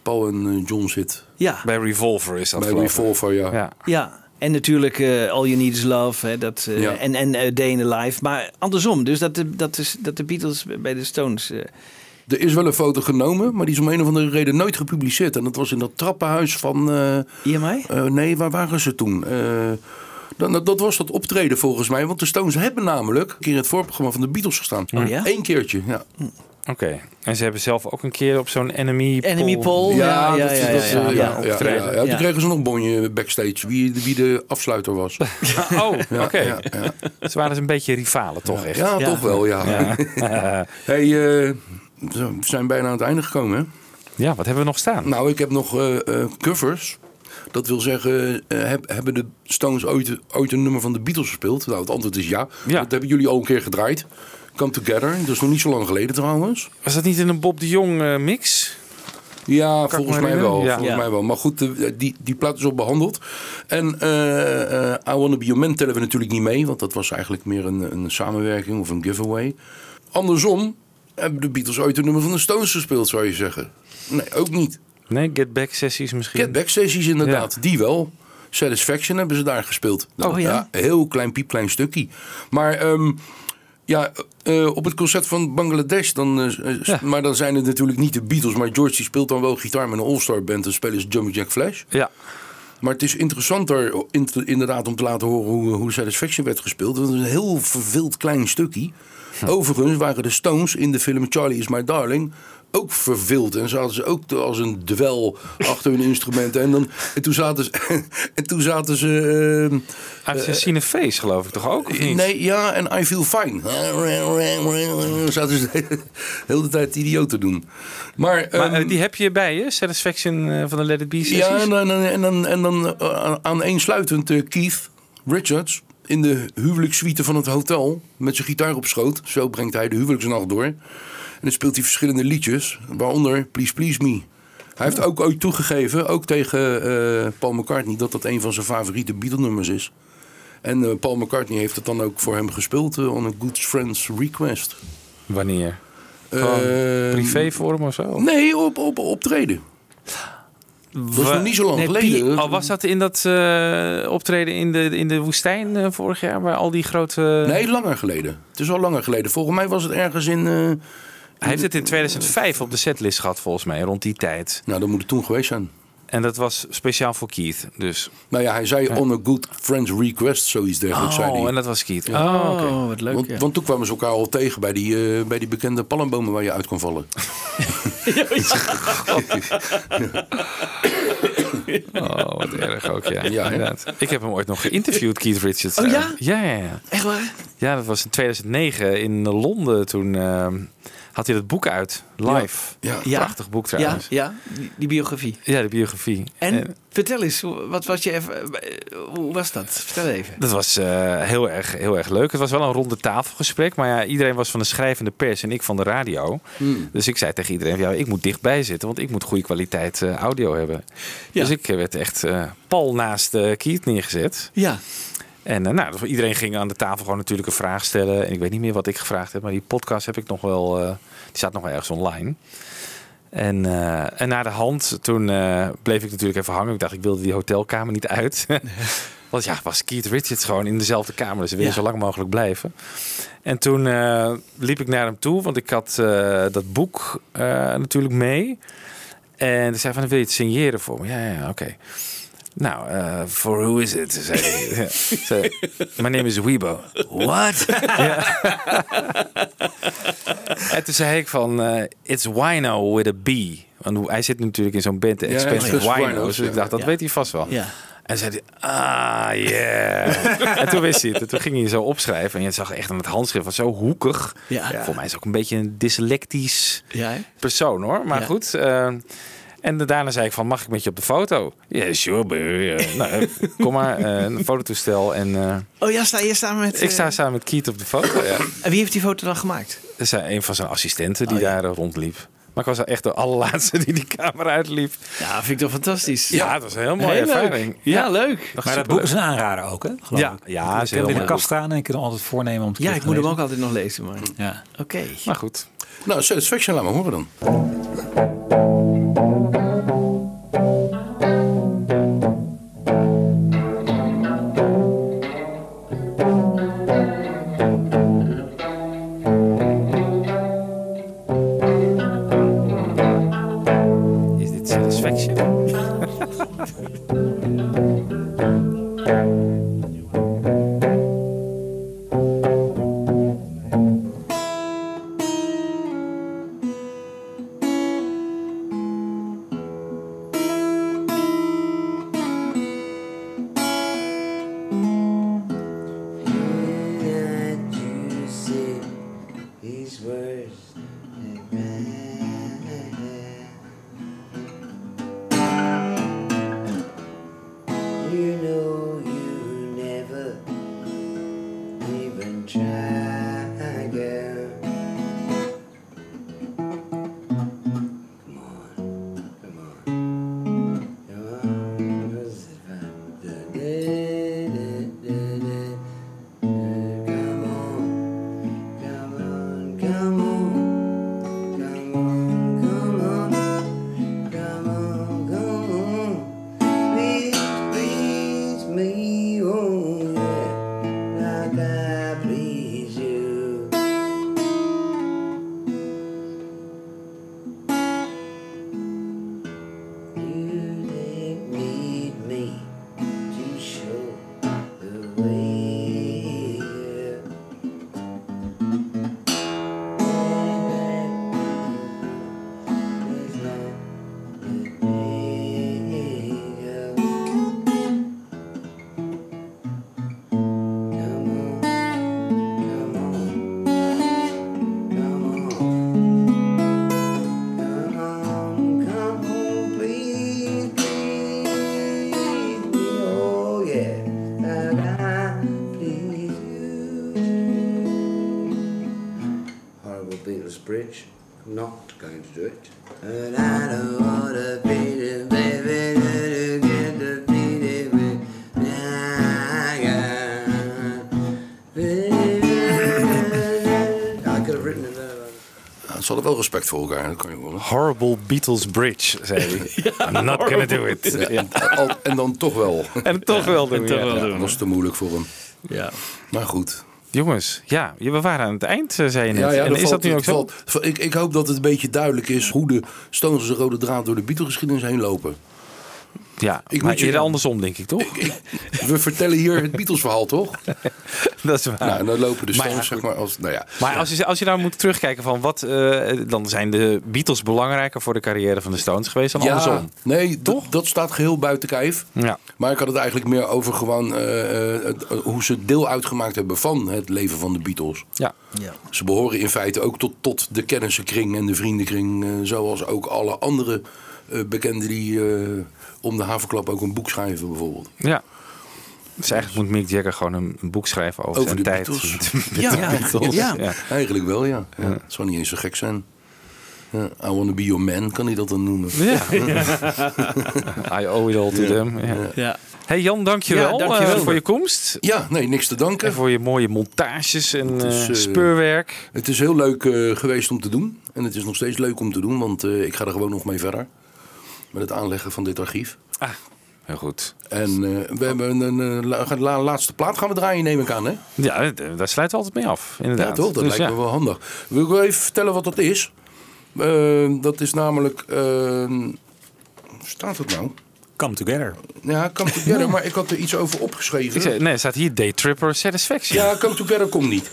Paul en John zit. Ja. Bij Revolver is dat. Bij Revolver, ja. En natuurlijk All You Need Is Love en Day in the Life. Maar andersom, dus dat de Beatles bij de Stones... Er is wel een foto genomen, maar die is om een of andere reden nooit gepubliceerd. En dat was in dat trappenhuis van... IMI? Nee, waar waren ze toen? Dat was dat optreden volgens mij. Want de Stones hebben namelijk een keer in het voorprogramma van de Beatles gestaan. Oh, ja? 1 keertje, ja. Oké. En ze hebben zelf ook een keer op zo'n Enemy Poll. Ja. Toen kregen ze nog een bonje backstage. Wie de afsluiter was. Oké. Ja. Ze waren dus een beetje rivalen, toch echt? Ja, toch wel, ja. Hey, we zijn bijna aan het einde gekomen, hè? Ja, wat hebben we nog staan? Nou, ik heb nog covers. Dat wil zeggen, hebben de Stones ooit een nummer van de Beatles gespeeld? Nou, het antwoord is ja. Dat hebben jullie al een keer gedraaid. Come Together, dat is nog niet zo lang geleden trouwens. Was dat niet in een Bob de Jong mix? Ja, volgens mij wel. Maar goed, die plaat is al behandeld. En I Wanna Be Your Man tellen we natuurlijk niet mee. Want dat was eigenlijk meer een samenwerking of een giveaway. Andersom hebben de Beatles ooit een nummer van de Stones gespeeld, zou je zeggen. Nee, ook niet. Nee, Get Back sessies misschien. Get Back sessies inderdaad, die wel. Satisfaction hebben ze daar gespeeld. Nou, heel klein piepklein stukje. Maar... op het concert van Bangladesh, maar dan zijn het natuurlijk niet de Beatles. Maar George die speelt dan wel gitaar met een all-star band. En spelen is Jumping Jack Flash. Ja. Maar het is interessanter inderdaad om te laten horen hoe Satisfaction werd gespeeld. Dat is een heel verveeld klein stukje. Overigens waren de Stones in de film Charlie Is My Darling ook verveeld. En zaten ze ook als een duel achter hun instrumenten. En toen zaten ze... I've Seen a Face, geloof ik toch ook? Of niet? Nee, ja, en I Feel Fine. Zaten ze de hele tijd idioten doen. Maar die heb je bij je? Satisfaction van de Let It Be sessies? Ja, en dan aaneensluitend Keith Richards in de huwelijkssuite van het hotel met zijn gitaar op schoot. Zo brengt hij de huwelijksnacht door. En dan speelt hij verschillende liedjes, waaronder Please Please Me. Hij heeft ook ooit toegegeven, ook tegen Paul McCartney, dat een van zijn favoriete Beatle-nummers is. En Paul McCartney heeft het dan ook voor hem gespeeld, on a good friend's request. Wanneer? Privé voor hem of zo? Nee, op optreden. Dat is nog niet zo lang geleden. Was dat in dat optreden in de woestijn vorig jaar? Waar al die grote... Nee, langer geleden. Het is al langer geleden. Volgens mij was het ergens in... Hij heeft het in 2005 op de setlist gehad, volgens mij, rond die tijd. Nou, dat moet het toen geweest zijn. En dat was speciaal voor Keith, dus... Nou ja, hij zei on a good friend's request, zoiets dergelijks, zei hij. Oh, en dat was Keith. Ja. Oh, okay. Wat leuk. Want toen kwamen ze elkaar al tegen bij die bekende palmbomen waar je uit kon vallen. Oh, wat erg ook, ja inderdaad. Ik heb hem ooit nog geïnterviewd, Keith Richards. Oh ja? Ja. Echt waar? Ja, dat was in 2009 in Londen toen... had hij dat boek uit, live. Ja. Prachtig boek trouwens. Die biografie. Ja, de biografie. En vertel eens, hoe was dat? Vertel even. Dat was heel erg leuk. Het was wel een ronde tafelgesprek, maar ja, iedereen was van de schrijvende pers en ik van de radio. Hmm. Dus ik zei tegen iedereen, ik moet dichtbij zitten, want ik moet goede kwaliteit audio hebben. Ja. Dus ik werd echt pal naast Keith neergezet. Ja. En dus iedereen ging aan de tafel gewoon natuurlijk een vraag stellen. En ik weet niet meer wat ik gevraagd heb. Maar die podcast heb ik nog wel... die staat nog wel ergens online. En na de hand, toen bleef ik natuurlijk even hangen. Ik dacht, ik wilde die hotelkamer niet uit. Want was Keith Richards gewoon in dezelfde kamer. Dus ik wilde zo lang mogelijk blijven. En toen liep ik naar hem toe. Want ik had dat boek natuurlijk mee. En hij zei van, wil je het signeren voor me? Ja, oké. Nou, for who is it? Zei hij. Zei, my name is Weibo. What? En toen zei ik van, it's Wino with a B. Want hij zit natuurlijk in zo'n band, de Expensive Winos. Dus ik dacht, dat weet hij vast wel. Ja. En zei hij, yeah. En toen wist hij het. En toen ging hij zo opschrijven. En je zag echt aan het handschrift, was zo hoekig. Ja. Voor mij is ook een beetje een dyslectisch persoon, hoor. Maar goed... en daarna zei ik van, mag ik met je op de foto? Yeah, sure, baby. Nou, kom maar, een fototoestel. En, sta je samen met... Ik sta samen met Keith op de foto, En wie heeft die foto dan gemaakt? Dat zijn een van zijn assistenten die daar rondliep. Maar ik was echt de allerlaatste die kamer uitliep. Ja, vind ik toch fantastisch. Ja, dat was een heel mooie ervaring. Leuk. Ja, leuk. Maar dat boek is een aanrader ook, hè? Ja, ze hebben in de kast staan en ik kan altijd voornemen om te lezen. Ja, ik moet hem ook altijd nog lezen, maar... Ja. Oké. Maar goed. Nou, Satisfaction, laat maar horen dan. Ze hadden wel respect voor elkaar. Dat kan je wel. Horrible Beatles Bridge, zei hij. Ja, I'm not gonna do it. Ja. Ja. En dan toch wel. En toch wel doen. Dat was te moeilijk voor hem. Ja. Maar goed. Jongens, ja, we waren aan het eind, zei je net. Ja, en is dat nu ook zo? Ik hoop dat het een beetje duidelijk is hoe de Stones' rode draad door de Beatles-geschiedenis heen lopen. Ja, ik maar eerder andersom, denk ik, toch? We vertellen hier het Beatles-verhaal, toch? Dat is waar. Nou, en dan lopen de Stones, zeg maar. Als je nou moet terugkijken van wat... dan zijn de Beatles belangrijker voor de carrière van de Stones geweest dan andersom. Nee, toch? Dat staat geheel buiten kijf. Ja. Maar ik had het eigenlijk meer over gewoon... hoe ze deel uitgemaakt hebben van het leven van de Beatles. Ja. Ja. Ze behoren in feite ook tot de kennissenkring en de vriendenkring. Zoals ook alle andere bekenden die... om de haverklap ook een boek schrijven bijvoorbeeld. Ja. Dus eigenlijk moet Mick Jagger gewoon een boek schrijven over zijn tijd. Ja, eigenlijk wel, ja. Ja. Het zou niet eens zo gek zijn. Ja. I wanna be your man, kan hij dat dan noemen? Ja. I owe it all to them. Ja. Ja. Hey Jan, dankjewel voor je komst. Ja, nee, niks te danken. En voor je mooie montages en speurwerk. Het is heel leuk geweest om te doen. En het is nog steeds leuk om te doen, want ik ga er gewoon nog mee verder. Met het aanleggen van dit archief. Ah, heel goed. En we hebben een laatste plaat gaan we draaien, neem ik aan, hè? Ja, daar sluiten we altijd mee af, inderdaad. Ja, toch? Dat lijkt me wel handig. Wil ik wel even vertellen wat dat is? Dat is namelijk... staat het nou? Come Together. Ja, Come Together, maar ik had er iets over opgeschreven. Er staat hier Daytripper Satisfaction. Ja, Come Together komt niet.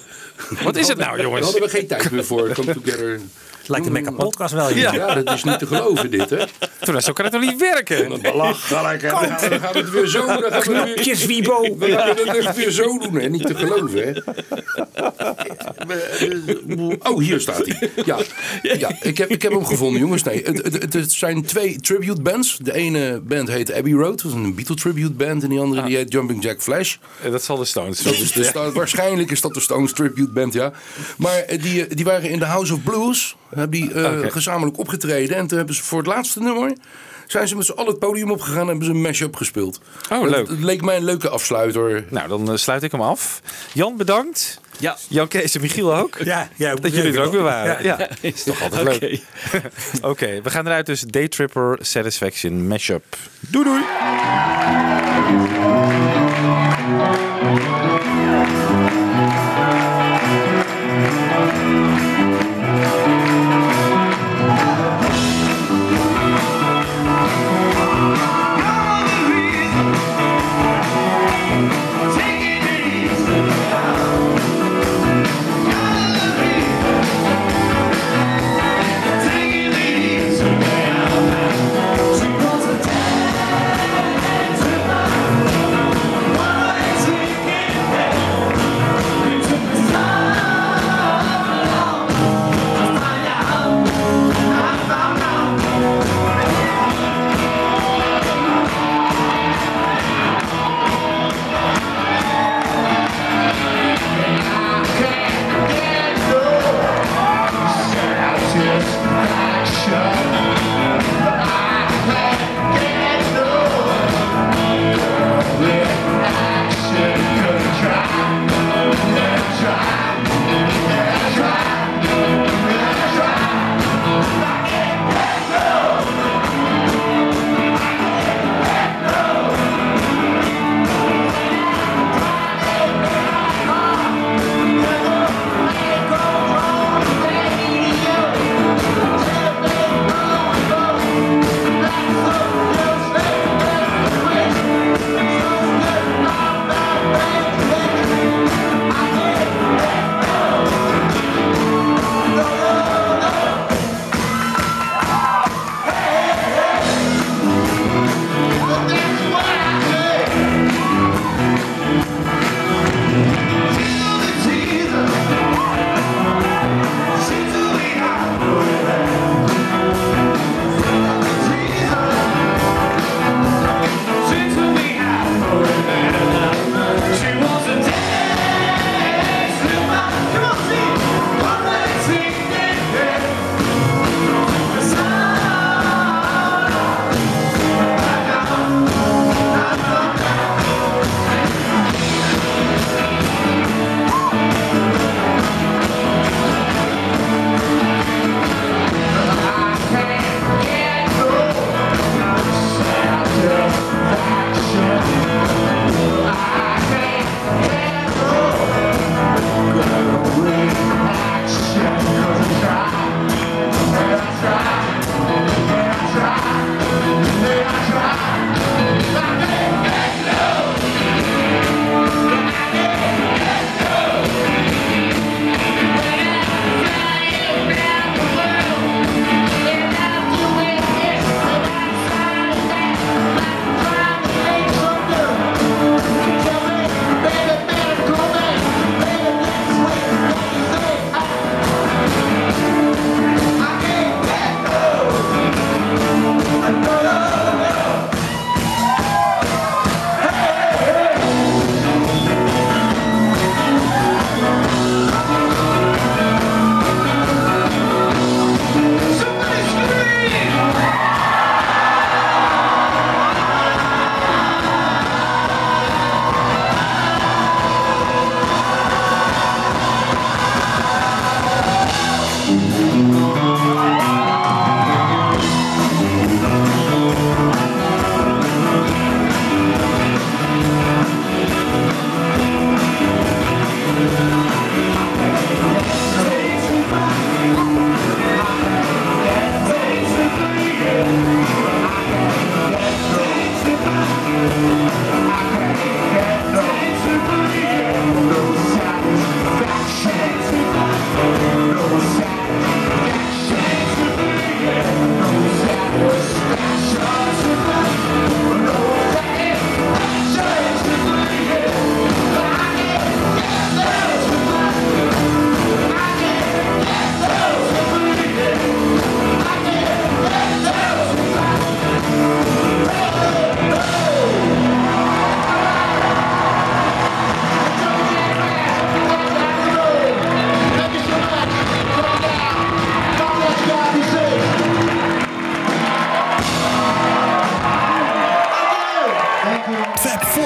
Wat is het nou, jongens? Daar hadden we geen tijd meer voor. Come Together... Het lijkt de Mecca podcast wel. Ja, dat is niet te geloven dit, hè? Toen zo kan het toch niet werken? Belachelijk. Dan gaan we het weer zo doen. Knopjes, Wiebo. We gaan het weer zo doen, hè? Niet te geloven, hè? Oh, hier staat hij. Ja, ik heb hem gevonden, jongens. Nee, het zijn twee tribute bands. De ene band heet Abbey Road. Dat is een Beatle tribute band. En die andere die heet Jumping Jack Flash. Dat zal de Stones. Waarschijnlijk is dat de Stones tribute band, ja. Maar die waren in de House of Blues... Hebben die gezamenlijk opgetreden. En toen hebben ze voor het laatste nummer... zijn ze met z'n allen het podium opgegaan en hebben ze een mash-up gespeeld. Oh, leuk. Het leek mij een leuke afsluiter. Nou, dan sluit ik hem af. Jan, bedankt. Ja. Jan Kees en Michiel ook. Ja dat jullie er ook weer waren. Ja. Is toch altijd leuk. Oké, we gaan eruit dus. Daytripper Satisfaction Mashup. Doei.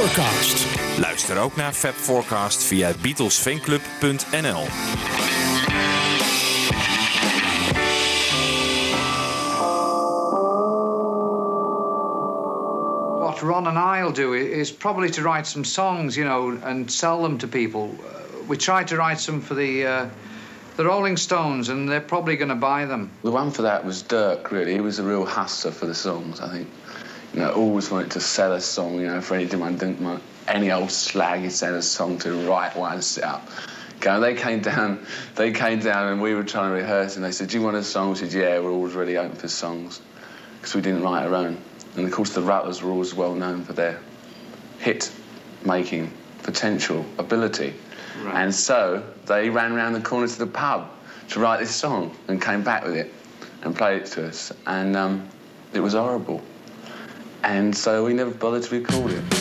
Forecast. Luister ook naar Fab Forecast via BeatlesFanclub.nl. What Ron and I'll do is probably to write some songs, you know, and sell them to people. We tried to write some for the Rolling Stones, and they're probably going to buy them. The one for that was Dirk, really. He was a real hustler for the songs, I think. You know, always wanted to sell a song, you know, for any demand, didn't want any old slag, he'd sell a song to write one and sit up. Okay, they came down and we were trying to rehearse and they said, do you want a song? We said, yeah, we're always really open for songs because we didn't write our own. And of course the Rattlers were always well known for their hit-making potential, ability. Right. And so they ran round the corner to the pub to write this song and came back with it and played it to us. And it was horrible. And so we never bothered to record it.